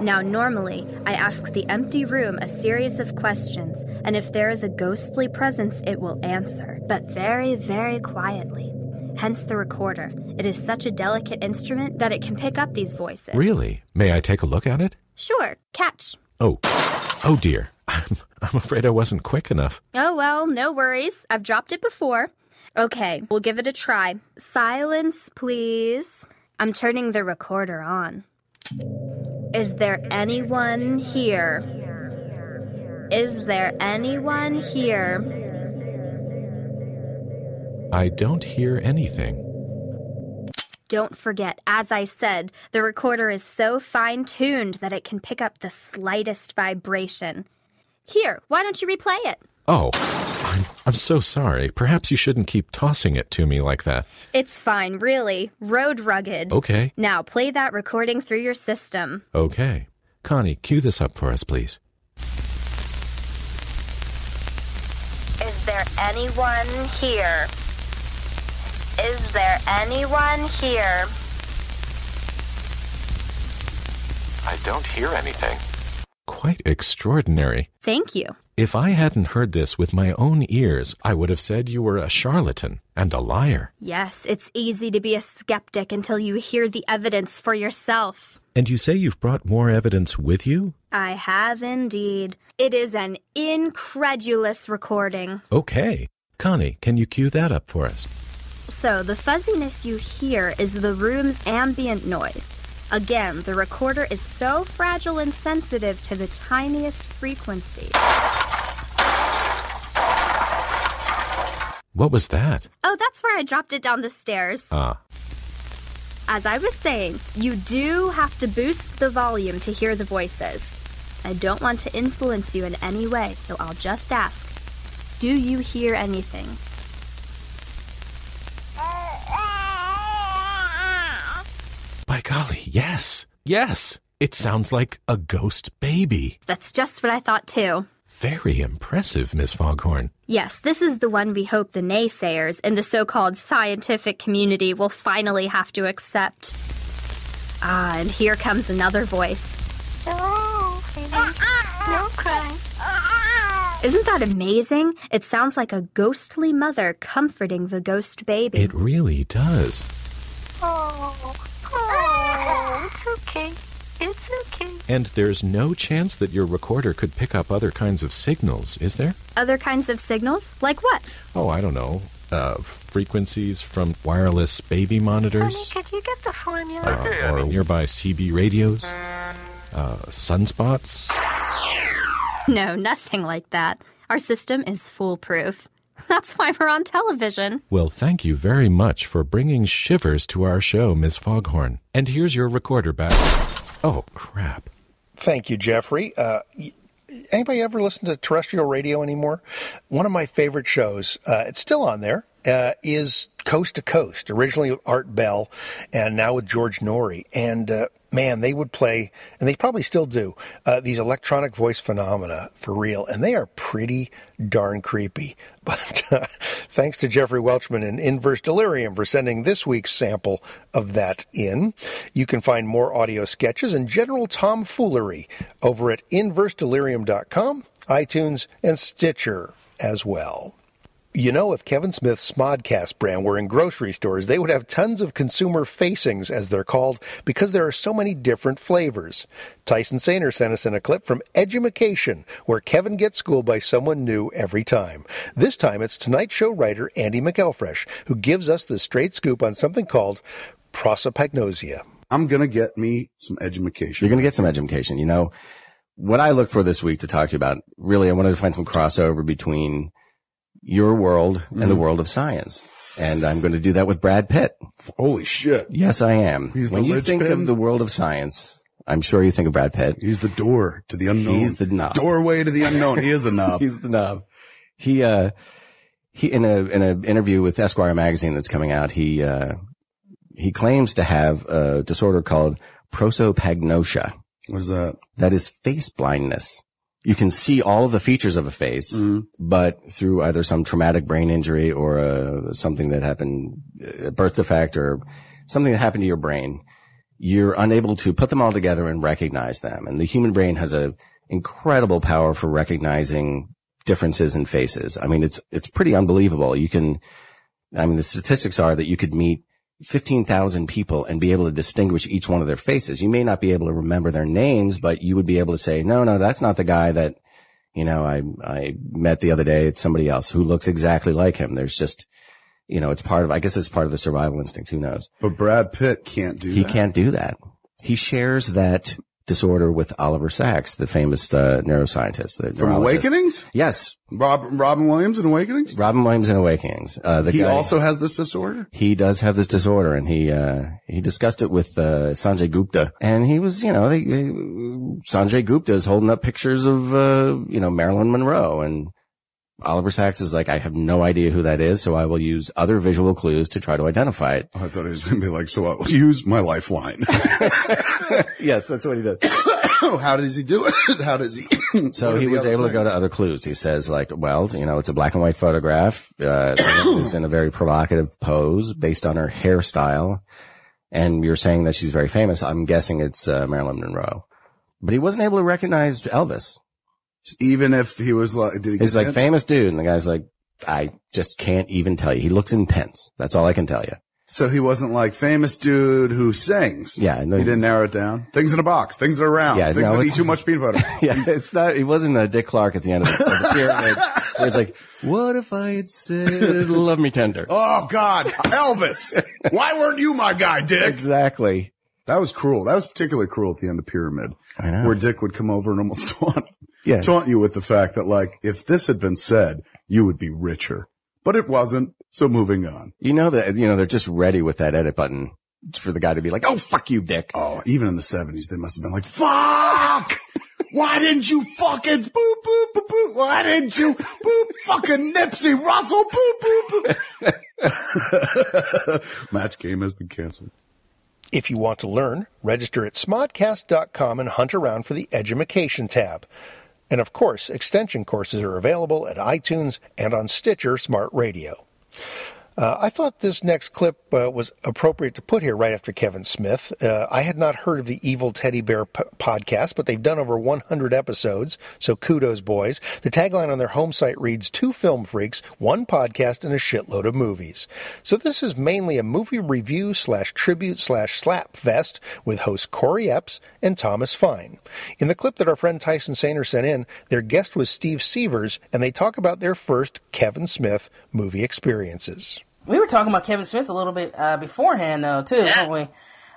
Now, normally, I ask the empty room a series of questions, and if there is a ghostly presence, it will answer, but very, very quietly. Hence the recorder. It is such a delicate instrument that it can pick up these voices. Really? May I take a look at it? Sure. Catch. Oh dear. I'm afraid I wasn't quick enough. Oh, well, no worries. I've dropped it before. Okay, we'll give it a try. Silence, please. I'm turning the recorder on. Is there anyone here? Is there anyone here? I don't hear anything. Don't forget, as I said, the recorder is so fine-tuned that it can pick up the slightest vibration. Here, why don't you replay it? Oh, I'm so sorry. Perhaps you shouldn't keep tossing it to me like that. It's fine, really. Road rugged. Okay. Now play that recording through your system. Okay. Connie, cue this up for us, please. Is there anyone here? Is there anyone here? I don't hear anything. Quite extraordinary. Thank you. If I hadn't heard this with my own ears, I would have said you were a charlatan and a liar. Yes, it's easy to be a skeptic until you hear the evidence for yourself. And you say you've brought more evidence with you? I have indeed. It is an incredulous recording. Okay. Connie, can you cue that up for us? So, the fuzziness you hear is the room's ambient noise. Again, the recorder is so fragile and sensitive to the tiniest frequency. What was that? Oh, that's where I dropped it down the stairs. Ah. As I was saying, you do have to boost the volume to hear the voices. I don't want to influence you in any way, so I'll just ask, do you hear anything? By golly, yes. It sounds like a ghost baby. That's just what I thought, too. Very impressive, Miss Foghorn. Yes, this is the one we hope the naysayers and the so-called scientific community will finally have to accept. Ah, and here comes another voice. Hello, baby. No crying. Isn't that amazing? It sounds like a ghostly mother comforting the ghost baby. It really does. Oh, it's okay. It's okay. And there's no chance that your recorder could pick up other kinds of signals, is there? Other kinds of signals? Like what? Oh, I don't know. Frequencies from wireless baby monitors. Honey, could you get the formula? Or nearby CB radios. Sunspots. No, nothing like that. Our system is foolproof. That's why we're on television. Well, thank you very much for bringing shivers to our show, Miss Foghorn. And here's your recorder back. Oh, crap. Thank you, Jeffrey. Anybody ever listen to terrestrial radio anymore? One of my favorite shows, it's still on there, is Coast to Coast, originally with Art Bell and now with George Norrie. And, man, they would play, and they probably still do, these electronic voice phenomena for real. And they are pretty darn creepy. But thanks to Jeffrey Welchman and Inverse Delirium for sending this week's sample of that in. You can find more audio sketches and general tomfoolery over at InverseDelirium.com, iTunes, and Stitcher as well. You know, if Kevin Smith's Smodcast brand were in grocery stores, they would have tons of consumer facings, as they're called, because there are so many different flavors. Tyson Saner sent us in a clip from Edumacation, where Kevin gets schooled by someone new every time. This time, it's Tonight Show writer Andy McElfresh, who gives us the straight scoop on something called prosopagnosia. I'm going to get me some edumacation. You're going to get some edumacation. You know, what I look for this week to talk to you about, really, I wanted to find some crossover between your world and the world of science. And I'm going to do that with Brad Pitt. Holy shit. Yes, I am. He's when you think of the world of science, I'm sure you think of Brad Pitt. He's the door to the unknown. He's the knob. Doorway to the unknown. He is the knob. He's the knob. He, in an interview with Esquire magazine that's coming out, he claims to have a disorder called prosopagnosia. What is that? That is face blindness. You can see all of the features of a face, but through either some traumatic brain injury or something that happened, a birth defect or something that happened to your brain, you're unable to put them all together and recognize them. And the human brain has a incredible power for recognizing differences in faces. I mean, it's pretty unbelievable. You can, I mean, the statistics are that you could meet 15,000 people and be able to distinguish each one of their faces. You may not be able to remember their names, but you would be able to say, no, that's not the guy that, you know, I met the other day. It's somebody else who looks exactly like him. There's just, you know, I guess it's part of the survival instinct. Who knows? But Brad Pitt can't do that. He can't do that. He shares that disorder with Oliver Sacks, the famous neuroscientist. From Awakenings? Yes. Robin Williams in Awakenings? Robin Williams in Awakenings. He also has this disorder? He does have this disorder, and he discussed it with Sanjay Gupta. And he was, you know, Sanjay Gupta is holding up pictures of, you know, Marilyn Monroe. And Oliver Sacks is like, I have no idea who that is, so I will use other visual clues to try to identify it. Oh, I thought he was going to be like, so I will use my lifeline. Yes, that's what he does. How does he do it? How does he? So he was able to go to other clues. He says, like, well, you know, it's a black and white photograph. It's in a very provocative pose based on her hairstyle. And you're saying that she's very famous. I'm guessing it's Marilyn Monroe. But he wasn't able to recognize Elvis. Even if he was like, did he he's like famous dude, and the guy's like, I just can't even tell you. He looks intense. That's all I can tell you. So he wasn't like famous dude who sings. Yeah, no, he didn't narrow it down. Things in a box, things that are round, things that eat too much peanut butter. Yeah, it's not. He wasn't a Dick Clark at the end of the pyramid. Where it's like, what if I had said "Love Me Tender"? Oh God, Elvis! Why weren't you my guy, Dick? Exactly. That was cruel. That was particularly cruel at the end of Pyramid, I know, where Dick would come over and almost taunt you with the fact that, like, if this had been said, you would be richer. But it wasn't, so moving on. You know that, you know, they're just ready with that edit button for the guy to be like, oh, fuck you, Dick. Oh, even in the 70s, they must have been like, fuck! Why didn't you fucking boop, boop, boop, boop? Why didn't you boop fucking Nipsey Russell? Boop, boop, boop. Match game has been canceled. If you want to learn, register at smodcast.com and hunt around for the Edumacation tab. And of course, extension courses are available at iTunes and on Stitcher Smart Radio. I thought this next clip was appropriate to put here right after Kevin Smith. I had not heard of the Evil Teddy Bear podcast, but they've done over 100 episodes, so kudos, boys. The tagline on their home site reads, "Two film freaks, one podcast, and a shitload of movies." So this is mainly a movie review / tribute / slap fest with hosts Corey Epps and Thomas Fine. In the clip that our friend Tyson Saner sent in, their guest was Steve Sievers, and they talk about their first Kevin Smith movie experiences. We were talking about Kevin Smith a little bit beforehand, though, too, weren't we?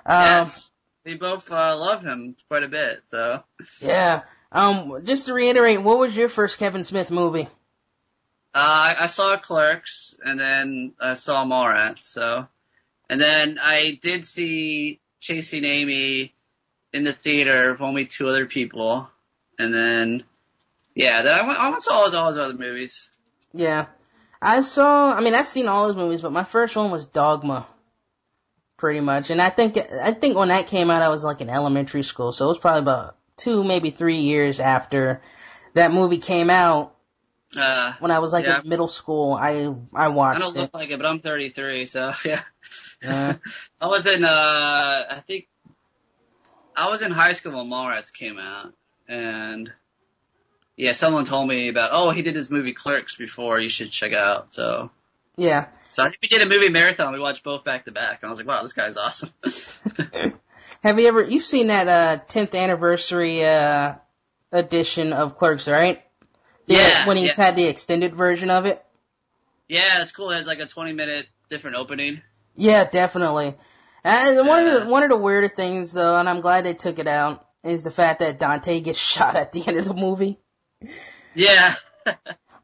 Yes. We both love him quite a bit, so. Yeah. Just to reiterate, what was your first Kevin Smith movie? I saw Clerks, and then I saw Mallrats, so. And then I did see Chasing Amy in the theater with only two other people. And then, yeah, then I went to all his other movies. Yeah. I've seen all his movies, but my first one was Dogma, pretty much. And I think when that came out, I was like in elementary school, so it was probably about 2, maybe 3 years after that movie came out. When I was like in middle school, I watched it. I don't look like it, but I'm 33, so yeah. I was in I was in high school when Mallrats came out, and. Yeah, someone told me about, he did his movie Clerks before, you should check out, so. Yeah. So I think we did a movie marathon, we watched both back to back, and I was like, wow, this guy's awesome. Have you ever, you've seen that 10th anniversary edition of Clerks, right? When he's had the extended version of it? Yeah, it's cool, it has like a 20-minute different opening. Yeah, definitely. And one of the weirder things, though, and I'm glad they took it out, is the fact that Dante gets shot at the end of the movie. Yeah.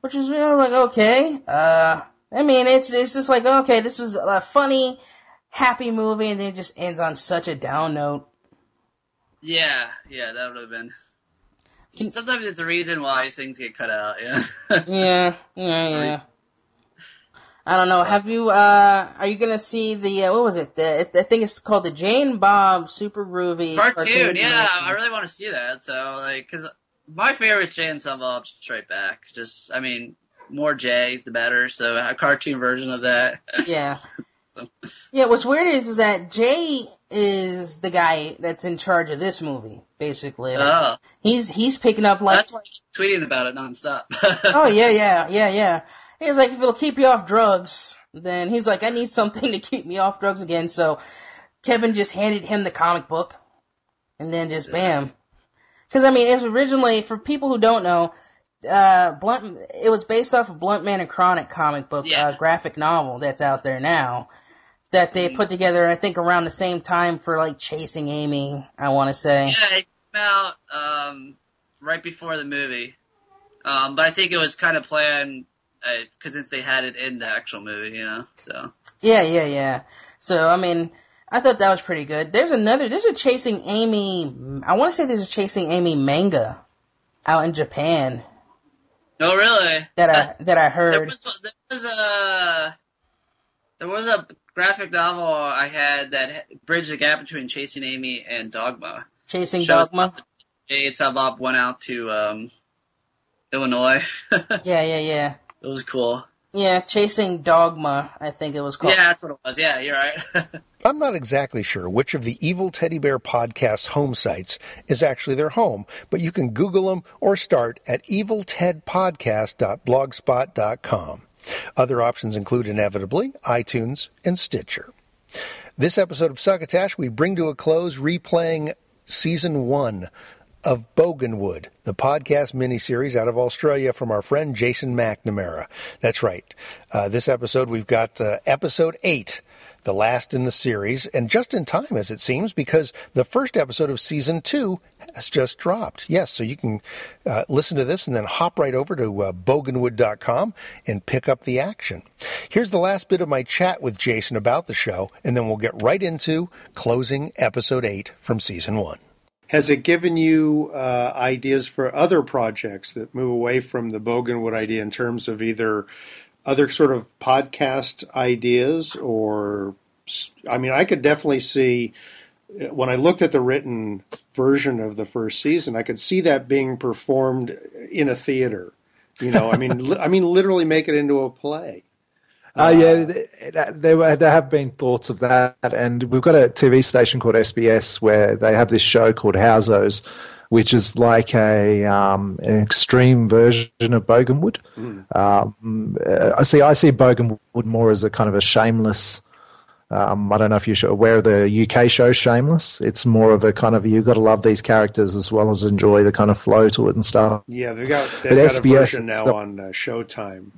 Which is, like, okay. It's just like, okay, this was a funny, happy movie, and then it just ends on such a down note. Yeah, that would have been. Sometimes it's the reason why things get cut out, yeah. yeah. I don't know, have you, are you gonna see the, what was it, I think it's called the Jane Bob Super Groovy Cartoon, yeah, movie. I really want to see that, so, like, because... My favorite Jay and Silent Bob Straight Back. Just, more Jay, the better. So a cartoon version of that. Yeah. So. Yeah, what's weird is that Jay is the guy that's in charge of this movie, basically. Like, he's picking up like... That's why he's tweeting about it nonstop. Yeah. He's like, if it'll keep you off drugs, then he's like, I need something to keep me off drugs again. So Kevin just handed him the comic book, and then just bam. Because, it was originally, for people who don't know, it was based off of Blunt Man and Chronic comic book, graphic novel that's out there now, that they put together, I think, around the same time for, like, Chasing Amy, I want to say. Yeah, it came out right before the movie. But I think it was kind of planned, because since they had it in the actual movie, so. Yeah. So, I thought that was pretty good. There's a Chasing Amy, I want to say there's a Chasing Amy manga out in Japan. Oh, really? That I heard. There was a graphic novel I had that bridged the gap between Chasing Amy and Dogma. Chasing Dogma? It's how Bob went out to Illinois. Yeah. It was cool. Yeah, Chasing Dogma, I think it was called. Yeah, that's what it was. Yeah, you're right. I'm not exactly sure which of the Evil Teddy Bear podcast's home sites is actually their home, but you can Google them or start at eviltedpodcast.blogspot.com. Other options include, inevitably, iTunes and Stitcher. This episode of Succotash, we bring to a close replaying Season 1 of Boganwood, the podcast miniseries out of Australia from our friend Jason McNamara. That's right. This episode, we've got Episode 8. The last in the series, and just in time, as it seems, because the first episode of Season 2 has just dropped. Yes, so you can listen to this and then hop right over to boganwood.com and pick up the action. Here's the last bit of my chat with Jason about the show, and then we'll get right into closing Episode 8 from Season 1. Has it given you ideas for other projects that move away from the Boganwood idea in terms of either... other sort of podcast ideas, or I could definitely see when I looked at the written version of the first season, I could see that being performed in a theater. You know, I mean, literally make it into a play. Yeah, there have been thoughts of that, and we've got a TV station called SBS where they have this show called Howzos, which is like an extreme version of Boganwood. Mm. I see Boganwood more as a kind of a Shameless. I don't know if you're aware of the UK show Shameless. It's more of a kind of, you've got to love these characters as well as enjoy the kind of flow to it and stuff. Yeah, they've got SBS, a version now on Showtime.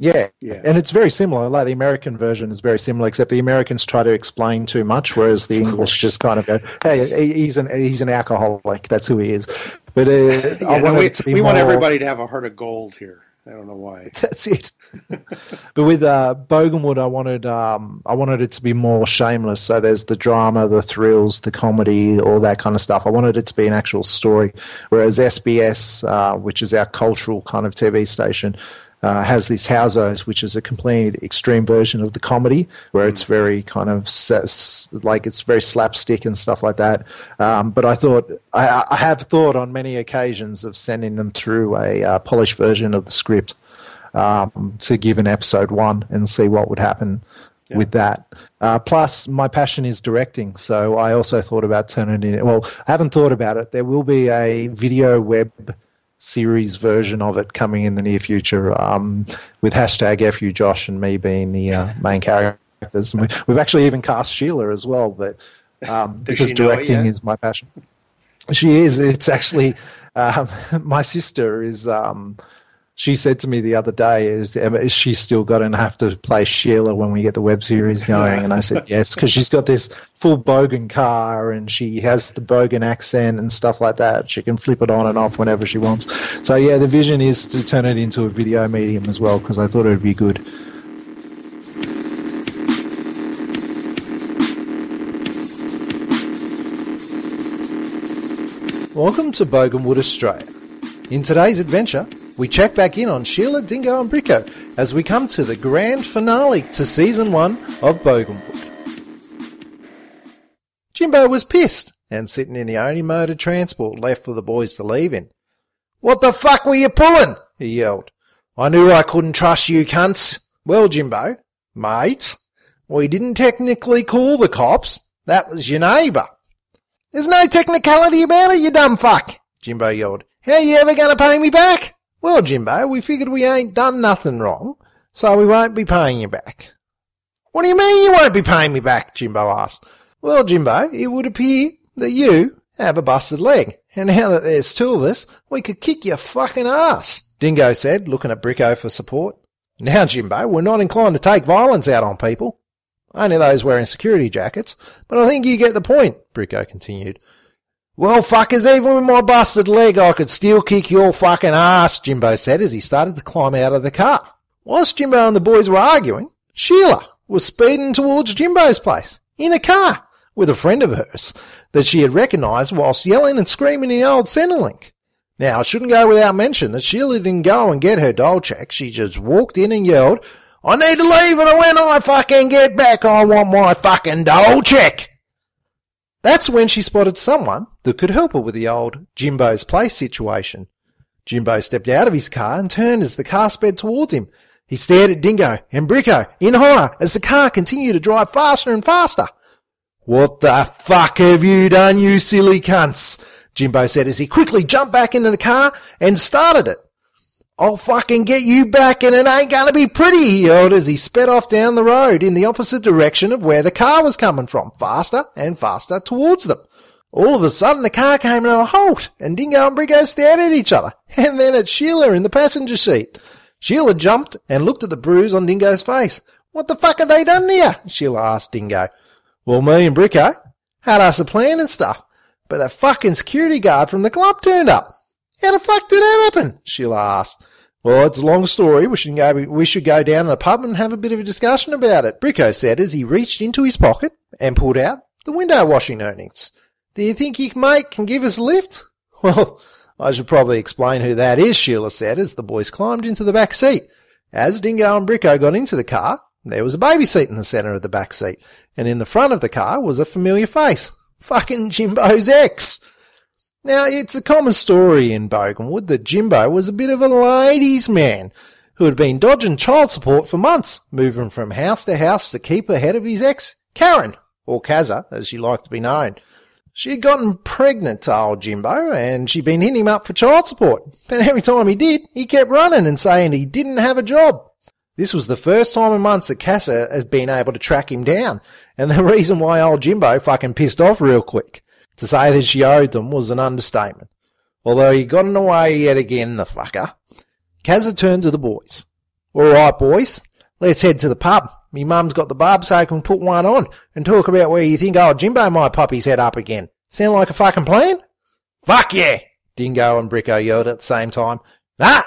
Yeah, and it's very similar. Like the American version is very similar, except the Americans try to explain too much, whereas the English just kind of go, "Hey, he's an alcoholic. That's who he is." But yeah, we want everybody to have a heart of gold here. I don't know why. That's it. But with Boganwood, I wanted it to be more Shameless. So there's the drama, the thrills, the comedy, all that kind of stuff. I wanted it to be an actual story. Whereas SBS, which is our cultural kind of TV station, has this Howzos, which is a complete extreme version of the comedy, where it's very kind of like it's very slapstick and stuff like that. But I have thought on many occasions of sending them through a polished version of the script to give an episode one and see what would happen with that. Plus, my passion is directing, so I also thought about turning it in. Well, I haven't thought about it. There will be a video web series version of it coming in the near future, with #FUJosh and me being the main characters. And we've actually even cast Sheila as well, but because directing is my passion. She is. It's actually my sister is. She said to me the other day, "Is she still going to have to play Sheila when we get the web series going?" And I said, "Yes," because she's got this full Bogan car and she has the Bogan accent and stuff like that. She can flip it on and off whenever she wants. So yeah, the vision is to turn it into a video medium as well, because I thought it would be good. Welcome to Boganwood, Australia. In today's adventure, we check back in on Sheila, Dingo and Bricko as we come to the grand finale to Season 1 of Boganwood. Jimbo was pissed and sitting in the only mode of transport left for the boys to leave in. "What the fuck were you pulling?" he yelled. "I knew I couldn't trust you cunts." "Well, Jimbo, mate, we didn't technically call the cops. That was your neighbour." "There's no technicality about it, you dumb fuck," Jimbo yelled. "How you ever going to pay me back?" "Well, Jimbo, we figured we ain't done nothing wrong, so we won't be paying you back." "What do you mean you won't be paying me back?" Jimbo asked. "Well, Jimbo, it would appear that you have a busted leg, and now that there's two of us, we could kick your fucking ass," Dingo said, looking at Bricko for support. "Now, Jimbo, we're not inclined to take violence out on people, only those wearing security jackets, but I think you get the point," Bricko continued. "Well, fuckers, even with my busted leg, I could still kick your fucking ass," Jimbo said as he started to climb out of the car. Whilst Jimbo and the boys were arguing, Sheila was speeding towards Jimbo's place in a car with a friend of hers that she had recognised whilst yelling and screaming in the old Centrelink. Now, it shouldn't go without mention that Sheila didn't go and get her dole check. She just walked in and yelled, "I need to leave, and when I fucking get back, I want my fucking dole check." That's when she spotted someone that could help her with the old Jimbo's place situation. Jimbo stepped out of his car and turned as the car sped towards him. He stared at Dingo and Bricko in horror as the car continued to drive faster and faster. "What the fuck have you done, you silly cunts?" Jimbo said as he quickly jumped back into the car and started it. "I'll fucking get you back and it ain't gonna be pretty," he yelled as he sped off down the road in the opposite direction of where the car was coming from, faster and faster towards them. All of a sudden the car came to a halt and Dingo and Bricko stared at each other and then at Sheila in the passenger seat. Sheila jumped and looked at the bruise on Dingo's face. "What the fuck have they done here?" Sheila asked Dingo. "Well, me and Bricko had us a plan and stuff, but that fucking security guard from the club turned up." "How the fuck did that happen?" Sheila asked. "Well, it's a long story. We should go down to the pub and have a bit of a discussion about it," Bricko said as he reached into his pocket and pulled out the window washing earnings. "Do you think your mate can give us a lift?" "Well, I should probably explain who that is," Sheila said as the boys climbed into the back seat. As Dingo and Bricko got into the car, there was a baby seat in the centre of the back seat, and in the front of the car was a familiar face. fucking Jimbo's ex. Now, it's a common story in Boganwood that Jimbo was a bit of a ladies' man who had been dodging child support for months, moving from house to house to keep ahead of his ex, Karen, or Kazza, as she liked to be known. She had gotten pregnant to old Jimbo, and she'd been hitting him up for child support. But every time he did, he kept running and saying he didn't have a job. This was the first time in months that Kazza had been able to track him down, and the reason why old Jimbo fucking pissed off real quick. To say that she owed them was an understatement. Although he'd gotten away yet again, the fucker. Kazza turned to the boys. "All right, boys, let's head to the pub. Me mum's got the barb so I can put one on and talk about where you think old Jimbo might pop his head up again. Sound like a fucking plan?" "Fuck yeah!" Dingo and Bricko yelled at the same time. Nah,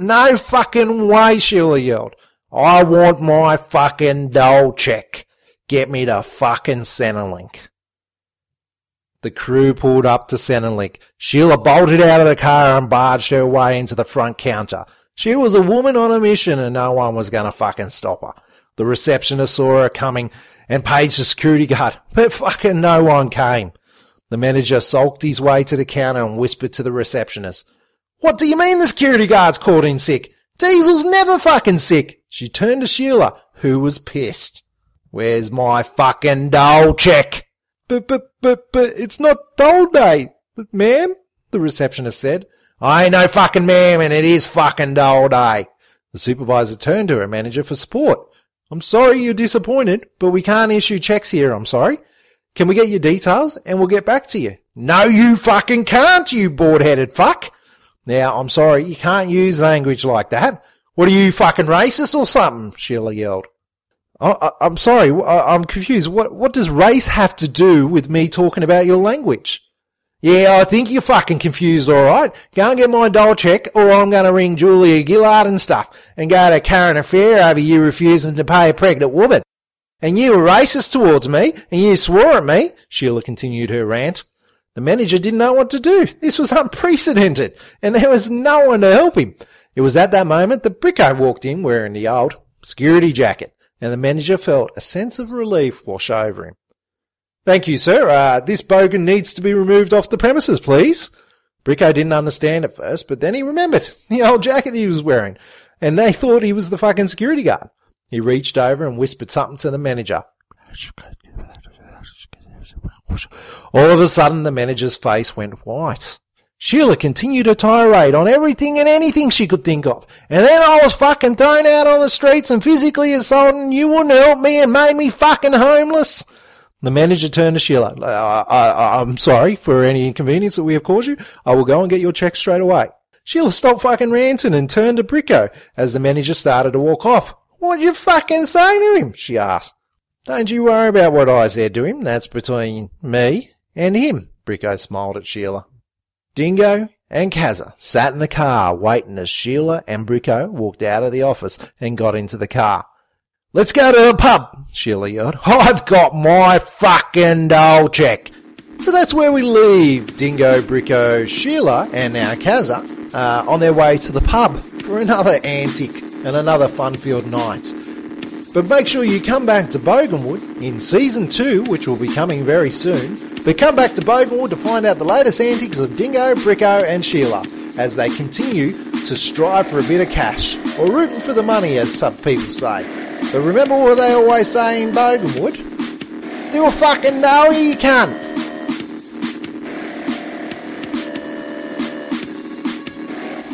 no fucking way," Sheila yelled. "I want my fucking doll check. Get me the fucking Centrelink." The crew pulled up to Centrelink. Sheila bolted out of the car and barged her way into the front counter. She was a woman on a mission and no one was going to fucking stop her. The receptionist saw her coming and paged the security guard, but fucking no one came. The manager sulked his way to the counter and whispered to the receptionist, "What do you mean the security guard's called in sick? Diesel's never fucking sick." She turned to Sheila, who was pissed. "Where's my fucking doll check?" But it's not doll day, ma'am," the receptionist said. "I ain't no fucking ma'am, and it is fucking doll day." The supervisor turned to her manager for support. "I'm sorry you're disappointed, but we can't issue checks here, I'm sorry. Can we get your details, and we'll get back to you?" "No, you fucking can't, you board-headed fuck. Now, I'm sorry, you can't use language like that. What are you, fucking racist or something?" Sheila yelled. I'm sorry, I'm confused. What does race have to do with me talking about your language?" "Yeah, I think you're fucking confused, all right. Go and get my doll check, or I'm going to ring Julia Gillard and stuff, and go to Karen Affair over you refusing to pay a pregnant woman. And you were racist towards me, and you swore at me," Sheila continued her rant. The manager didn't know what to do. This was unprecedented, and there was no one to help him. It was at that moment that Bricko walked in wearing the old security jacket, and the manager felt a sense of relief wash over him. "Thank you, sir. This bogan needs to be removed off the premises, please." Bricko didn't understand at first, but then he remembered the old jacket he was wearing, and they thought he was the fucking security guard. He reached over and whispered something to the manager. All of a sudden, the manager's face went white. Sheila continued her tirade on everything and anything she could think of. "And then I was fucking thrown out on the streets and physically assaulted, and you wouldn't help me and made me fucking homeless." The manager turned to Sheila. I'm sorry for any inconvenience that we have caused you. I will go and get your check straight away." Sheila stopped fucking ranting and turned to Bricko as the manager started to walk off. "What'd you fucking say to him?" she asked. "Don't you worry about what I said to him. That's between me and him." Bricko smiled at Sheila. Dingo and Kazza sat in the car waiting as Sheila and Bricko walked out of the office and got into the car. "Let's go to the pub," Sheila yelled. "I've got my fucking doll check." So that's where we leave Dingo, Bricko, Sheila, and now Kazza on their way to the pub for another antic and another fun-filled night. But make sure you come back to Boganwood in Season 2, which will be coming very soon. But come back to Boganwood to find out the latest antics of Dingo, Bricko, and Sheila as they continue to strive for a bit of cash, or rooting for the money, as some people say. But remember what they always say in Boganwood? "Do a fucking no, you cunt!"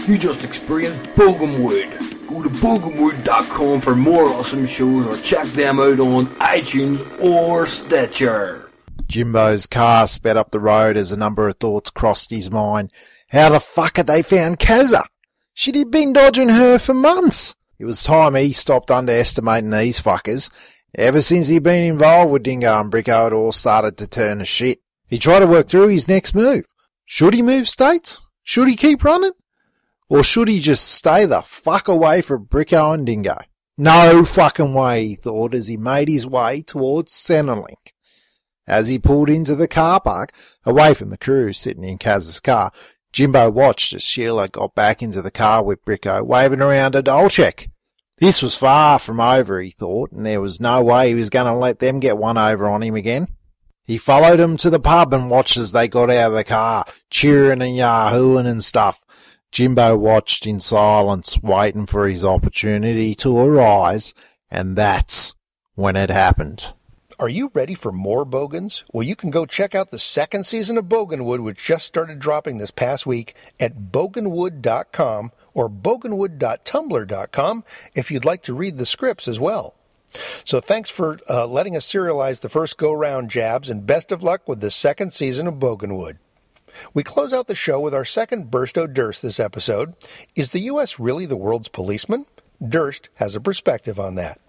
You just experienced Boganwood. Go to boganwood.com for more awesome shows, or check them out on iTunes or Stitcher. Jimbo's car sped up the road as a number of thoughts crossed his mind. How the fuck had they found Kazza? She'd been dodging her for months. It was time he stopped underestimating these fuckers. Ever since he'd been involved with Dingo and Bricko, it all started to turn to shit. He tried to work through his next move. Should he move states? Should he keep running? Or should he just stay the fuck away from Bricko and Dingo? No fucking way, he thought, as he made his way towards Centrelink. As he pulled into the car park, away from the crew sitting in Kaz's car, Jimbo watched as Sheila got back into the car with Bricko, waving around a doll check. This was far from over, he thought, and there was no way he was going to let them get one over on him again. He followed him to the pub and watched as they got out of the car, cheering and yahooing and stuff. Jimbo watched in silence, waiting for his opportunity to arise, and that's when it happened. Are you ready for more Bogans? Well, you can go check out the second season of Boganwood, which just started dropping this past week, at boganwood.com or boganwood.tumblr.com if you'd like to read the scripts as well. So thanks for letting us serialize the first go-round, Jabs, and best of luck with the second season of Boganwood. We close out the show with our second Burst O' Durst this episode. Is the U.S. really the world's policeman? Durst has a perspective on that.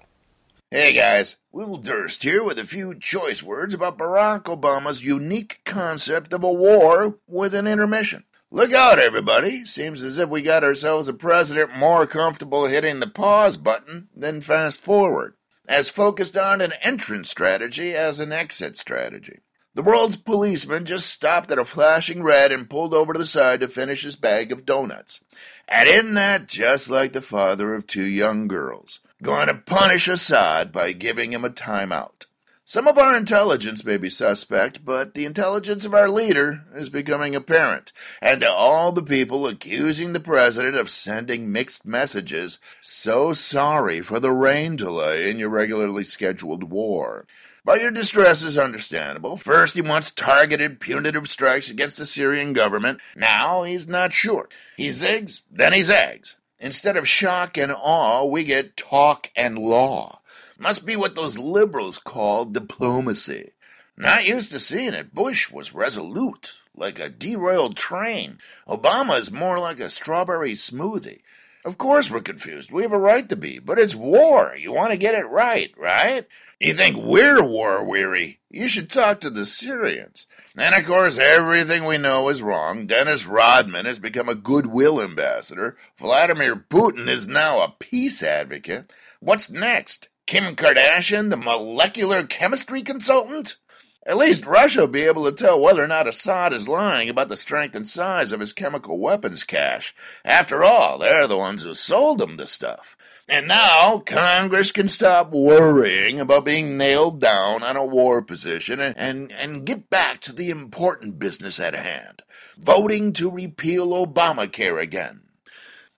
Hey guys, Will Durst here with a few choice words about Barack Obama's unique concept of a war with an intermission. Look out, everybody. Seems as if we got ourselves a president more comfortable hitting the pause button than fast forward. As focused on an entrance strategy as an exit strategy. The world's policeman just stopped at a flashing red and pulled over to the side to finish his bag of donuts. And in that, just like the father of two young girls, going to punish Assad by giving him a timeout. Some of our intelligence may be suspect, but the intelligence of our leader is becoming apparent. And to all the people accusing the president of sending mixed messages, so sorry for the rain delay in your regularly scheduled war. But your distress is understandable. First, he wants targeted punitive strikes against the Syrian government. Now, he's not sure. He zigs, then he zags. Instead of shock and awe, we get talk and law. Must be what those liberals call diplomacy. Not used to seeing it. Bush was resolute, like a derailed train. Obama is more like a strawberry smoothie. Of course we're confused. We have a right to be. But it's war. You want to get it right, right? You think we're war-weary? You should talk to the Syrians. And of course, everything we know is wrong. Dennis Rodman has become a goodwill ambassador. Vladimir Putin is now a peace advocate. What's next? Kim Kardashian, the molecular chemistry consultant? At least Russia will be able to tell whether or not Assad is lying about the strength and size of his chemical weapons cache. After all, they're the ones who sold him the stuff. And now Congress can stop worrying about being nailed down on a war position and get back to the important business at hand. Voting to repeal Obamacare again.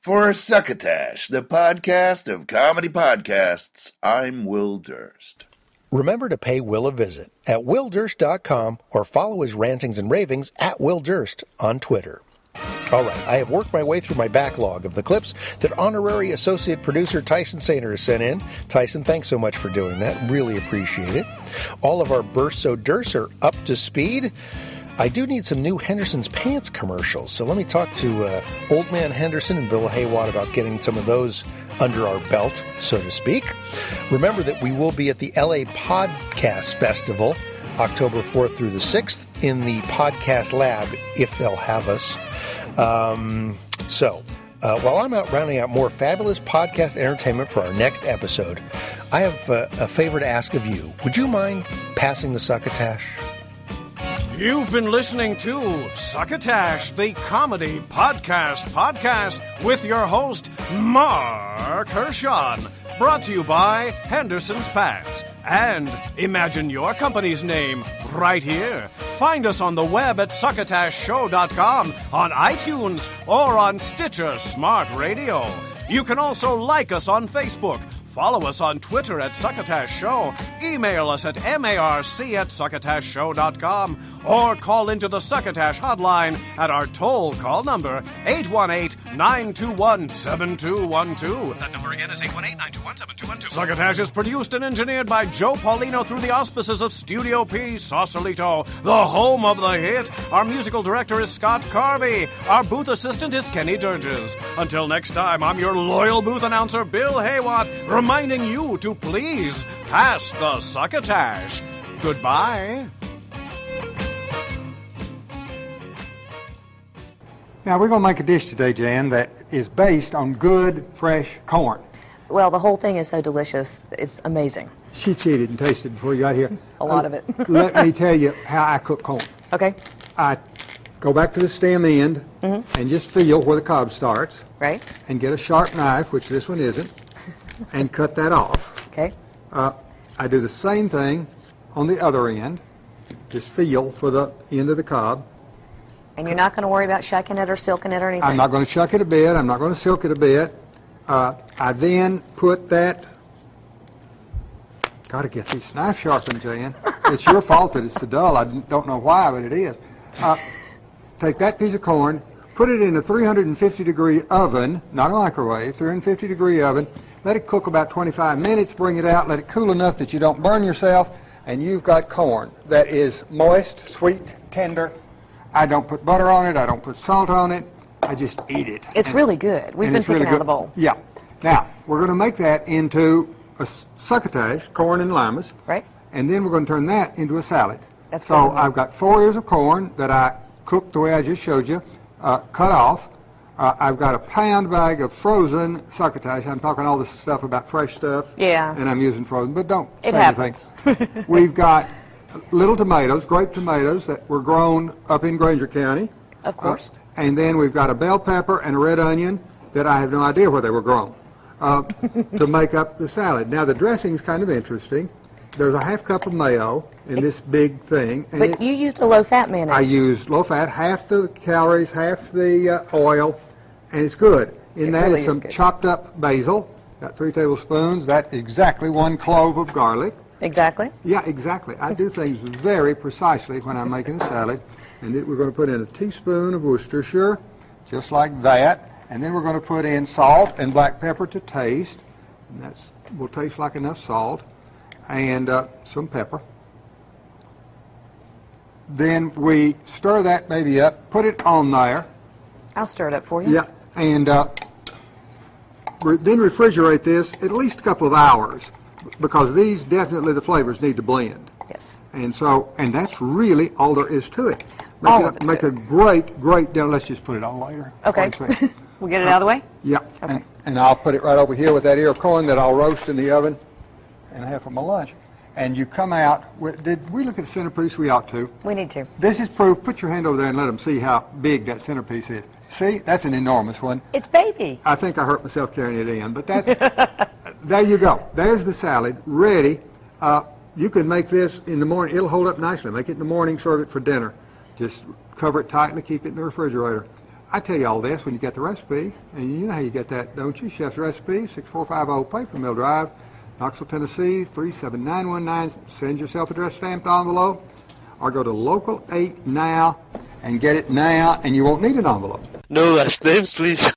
For Succotash, the podcast of comedy podcasts, I'm Will Durst. Remember to pay Will a visit at willdurst.com or follow his rantings and ravings at Will Durst on Twitter. All right, I have worked my way through my backlog of the clips that honorary associate producer Tyson Saner has sent in. Tyson, thanks so much for doing that. Really appreciate it. All of our Bursts O' Dursts are up to speed. I do need some new Henderson's Pants commercials, so let me talk to Old Man Henderson and Bill Haywatt about getting some of those under our belt, so to speak. Remember that we will be at the LA Podcast Festival, October 4th through the 6th, in the Podcast Lab, if they'll have us. While I'm out rounding out more fabulous podcast entertainment for our next episode, I have a favor to ask of you. Would you mind passing the Succotash? You've been listening to Succotash, the comedy podcast with your host, Mark Hershon. Brought to you by Henderson's Pants. And imagine your company's name right here. Find us on the web at succotashshow.com, on iTunes, or on Stitcher Smart Radio. You can also like us on Facebook. Follow us on Twitter at Succotash Show, email us at marc@succotashshow.com, or call into the Succotash hotline at our toll-call number, 818-921-7212. That number again is 818-921-7212. Succotash is produced and engineered by Joe Paulino through the auspices of Studio P, Sausalito, the home of the hit. Our musical director is Scott Carvey. Our booth assistant is Kenny Durges. Until next time, I'm your loyal booth announcer, Bill Haywatt, reminding you to please pass the Succotash. Goodbye. Now, we're going to make a dish today, Jan, that is based on good, fresh corn. Well, the whole thing is so delicious. It's amazing. She cheated and tasted before you got here. A lot of it. Let me tell you how I cook corn. Okay. I go back to the stem end and just feel where the cob starts. Right. And get a sharp knife, which this one isn't. And cut that off. Okay. I do the same thing on the other end. Just feel for the end of the cob. And you're not going to worry about shucking it or silking it or anything? I'm not going to shuck it a bit. I'm not going to silk it a bit. I then put that... Got to get these knife sharpens in. It's your fault that it's so dull. I don't know why, but it is. Take that piece of corn, put it in a 350-degree oven, not a microwave, 350-degree oven. Let it cook about 25 minutes, bring it out, let it cool enough that you don't burn yourself, and you've got corn that is moist, sweet, tender. I don't put butter on it. I don't put salt on it. I just eat it. It's really good. We've been picking out the bowl. Yeah. Now, we're going to make that into a succotash, corn and limas. Right. And then we're going to turn that into a salad. That's so good. I've got 4 ears of corn that I cooked the way I just showed you, cut off. I've got a pound bag of frozen succotash. I'm talking all this stuff about fresh stuff. Yeah. And I'm using frozen, but don't say anything. We've got little tomatoes, grape tomatoes that were grown up in Granger County. Of course. And then we've got a bell pepper and a red onion that I have no idea where they were grown to make up the salad. Now, the dressing's kind of interesting. There's a half cup of mayo in this big thing. And but you used a low-fat mayonnaise. I used low-fat, half the calories, half the oil, and it's good. In that is some chopped-up basil, about 3 tablespoons. That's exactly 1 clove of garlic. Exactly? Yeah, exactly. I do things very precisely when I'm making a salad. And we're going to put in a teaspoon of Worcestershire, just like that. And then we're going to put in salt and black pepper to taste. And that will taste like enough salt. And some pepper. Then we stir that baby up, put it on there. I'll stir it up for you. Yeah, and then refrigerate this at least a couple of hours, because these definitely the flavors need to blend. Yes. And so, and that's really all there is to it. Make a great dinner. Let's just put it on later. Okay. We'll get it out of the way? Yeah. Okay. And I'll put it right over here with that ear of corn that I'll roast in the oven and half of my lunch. And you come out with, did we look at the centerpiece? We ought to. We need to. This is proof. Put your hand over there and let them see how big that centerpiece is. See, that's an enormous one. It's baby. I think I hurt myself carrying it in, but that's, there you go. There's the salad, ready. You can make this in the morning. It'll hold up nicely. Make it in the morning, serve it for dinner. Just cover it tightly, keep it in the refrigerator. I tell you all this when you get the recipe, and you know how you get that, don't you? Chef's Recipe, 6450 Paper Mill Drive, Knoxville, Tennessee, 37919. Send yourself address stamped envelope, or go to Local 8 now and get it now, and you won't need an envelope. No last names, please.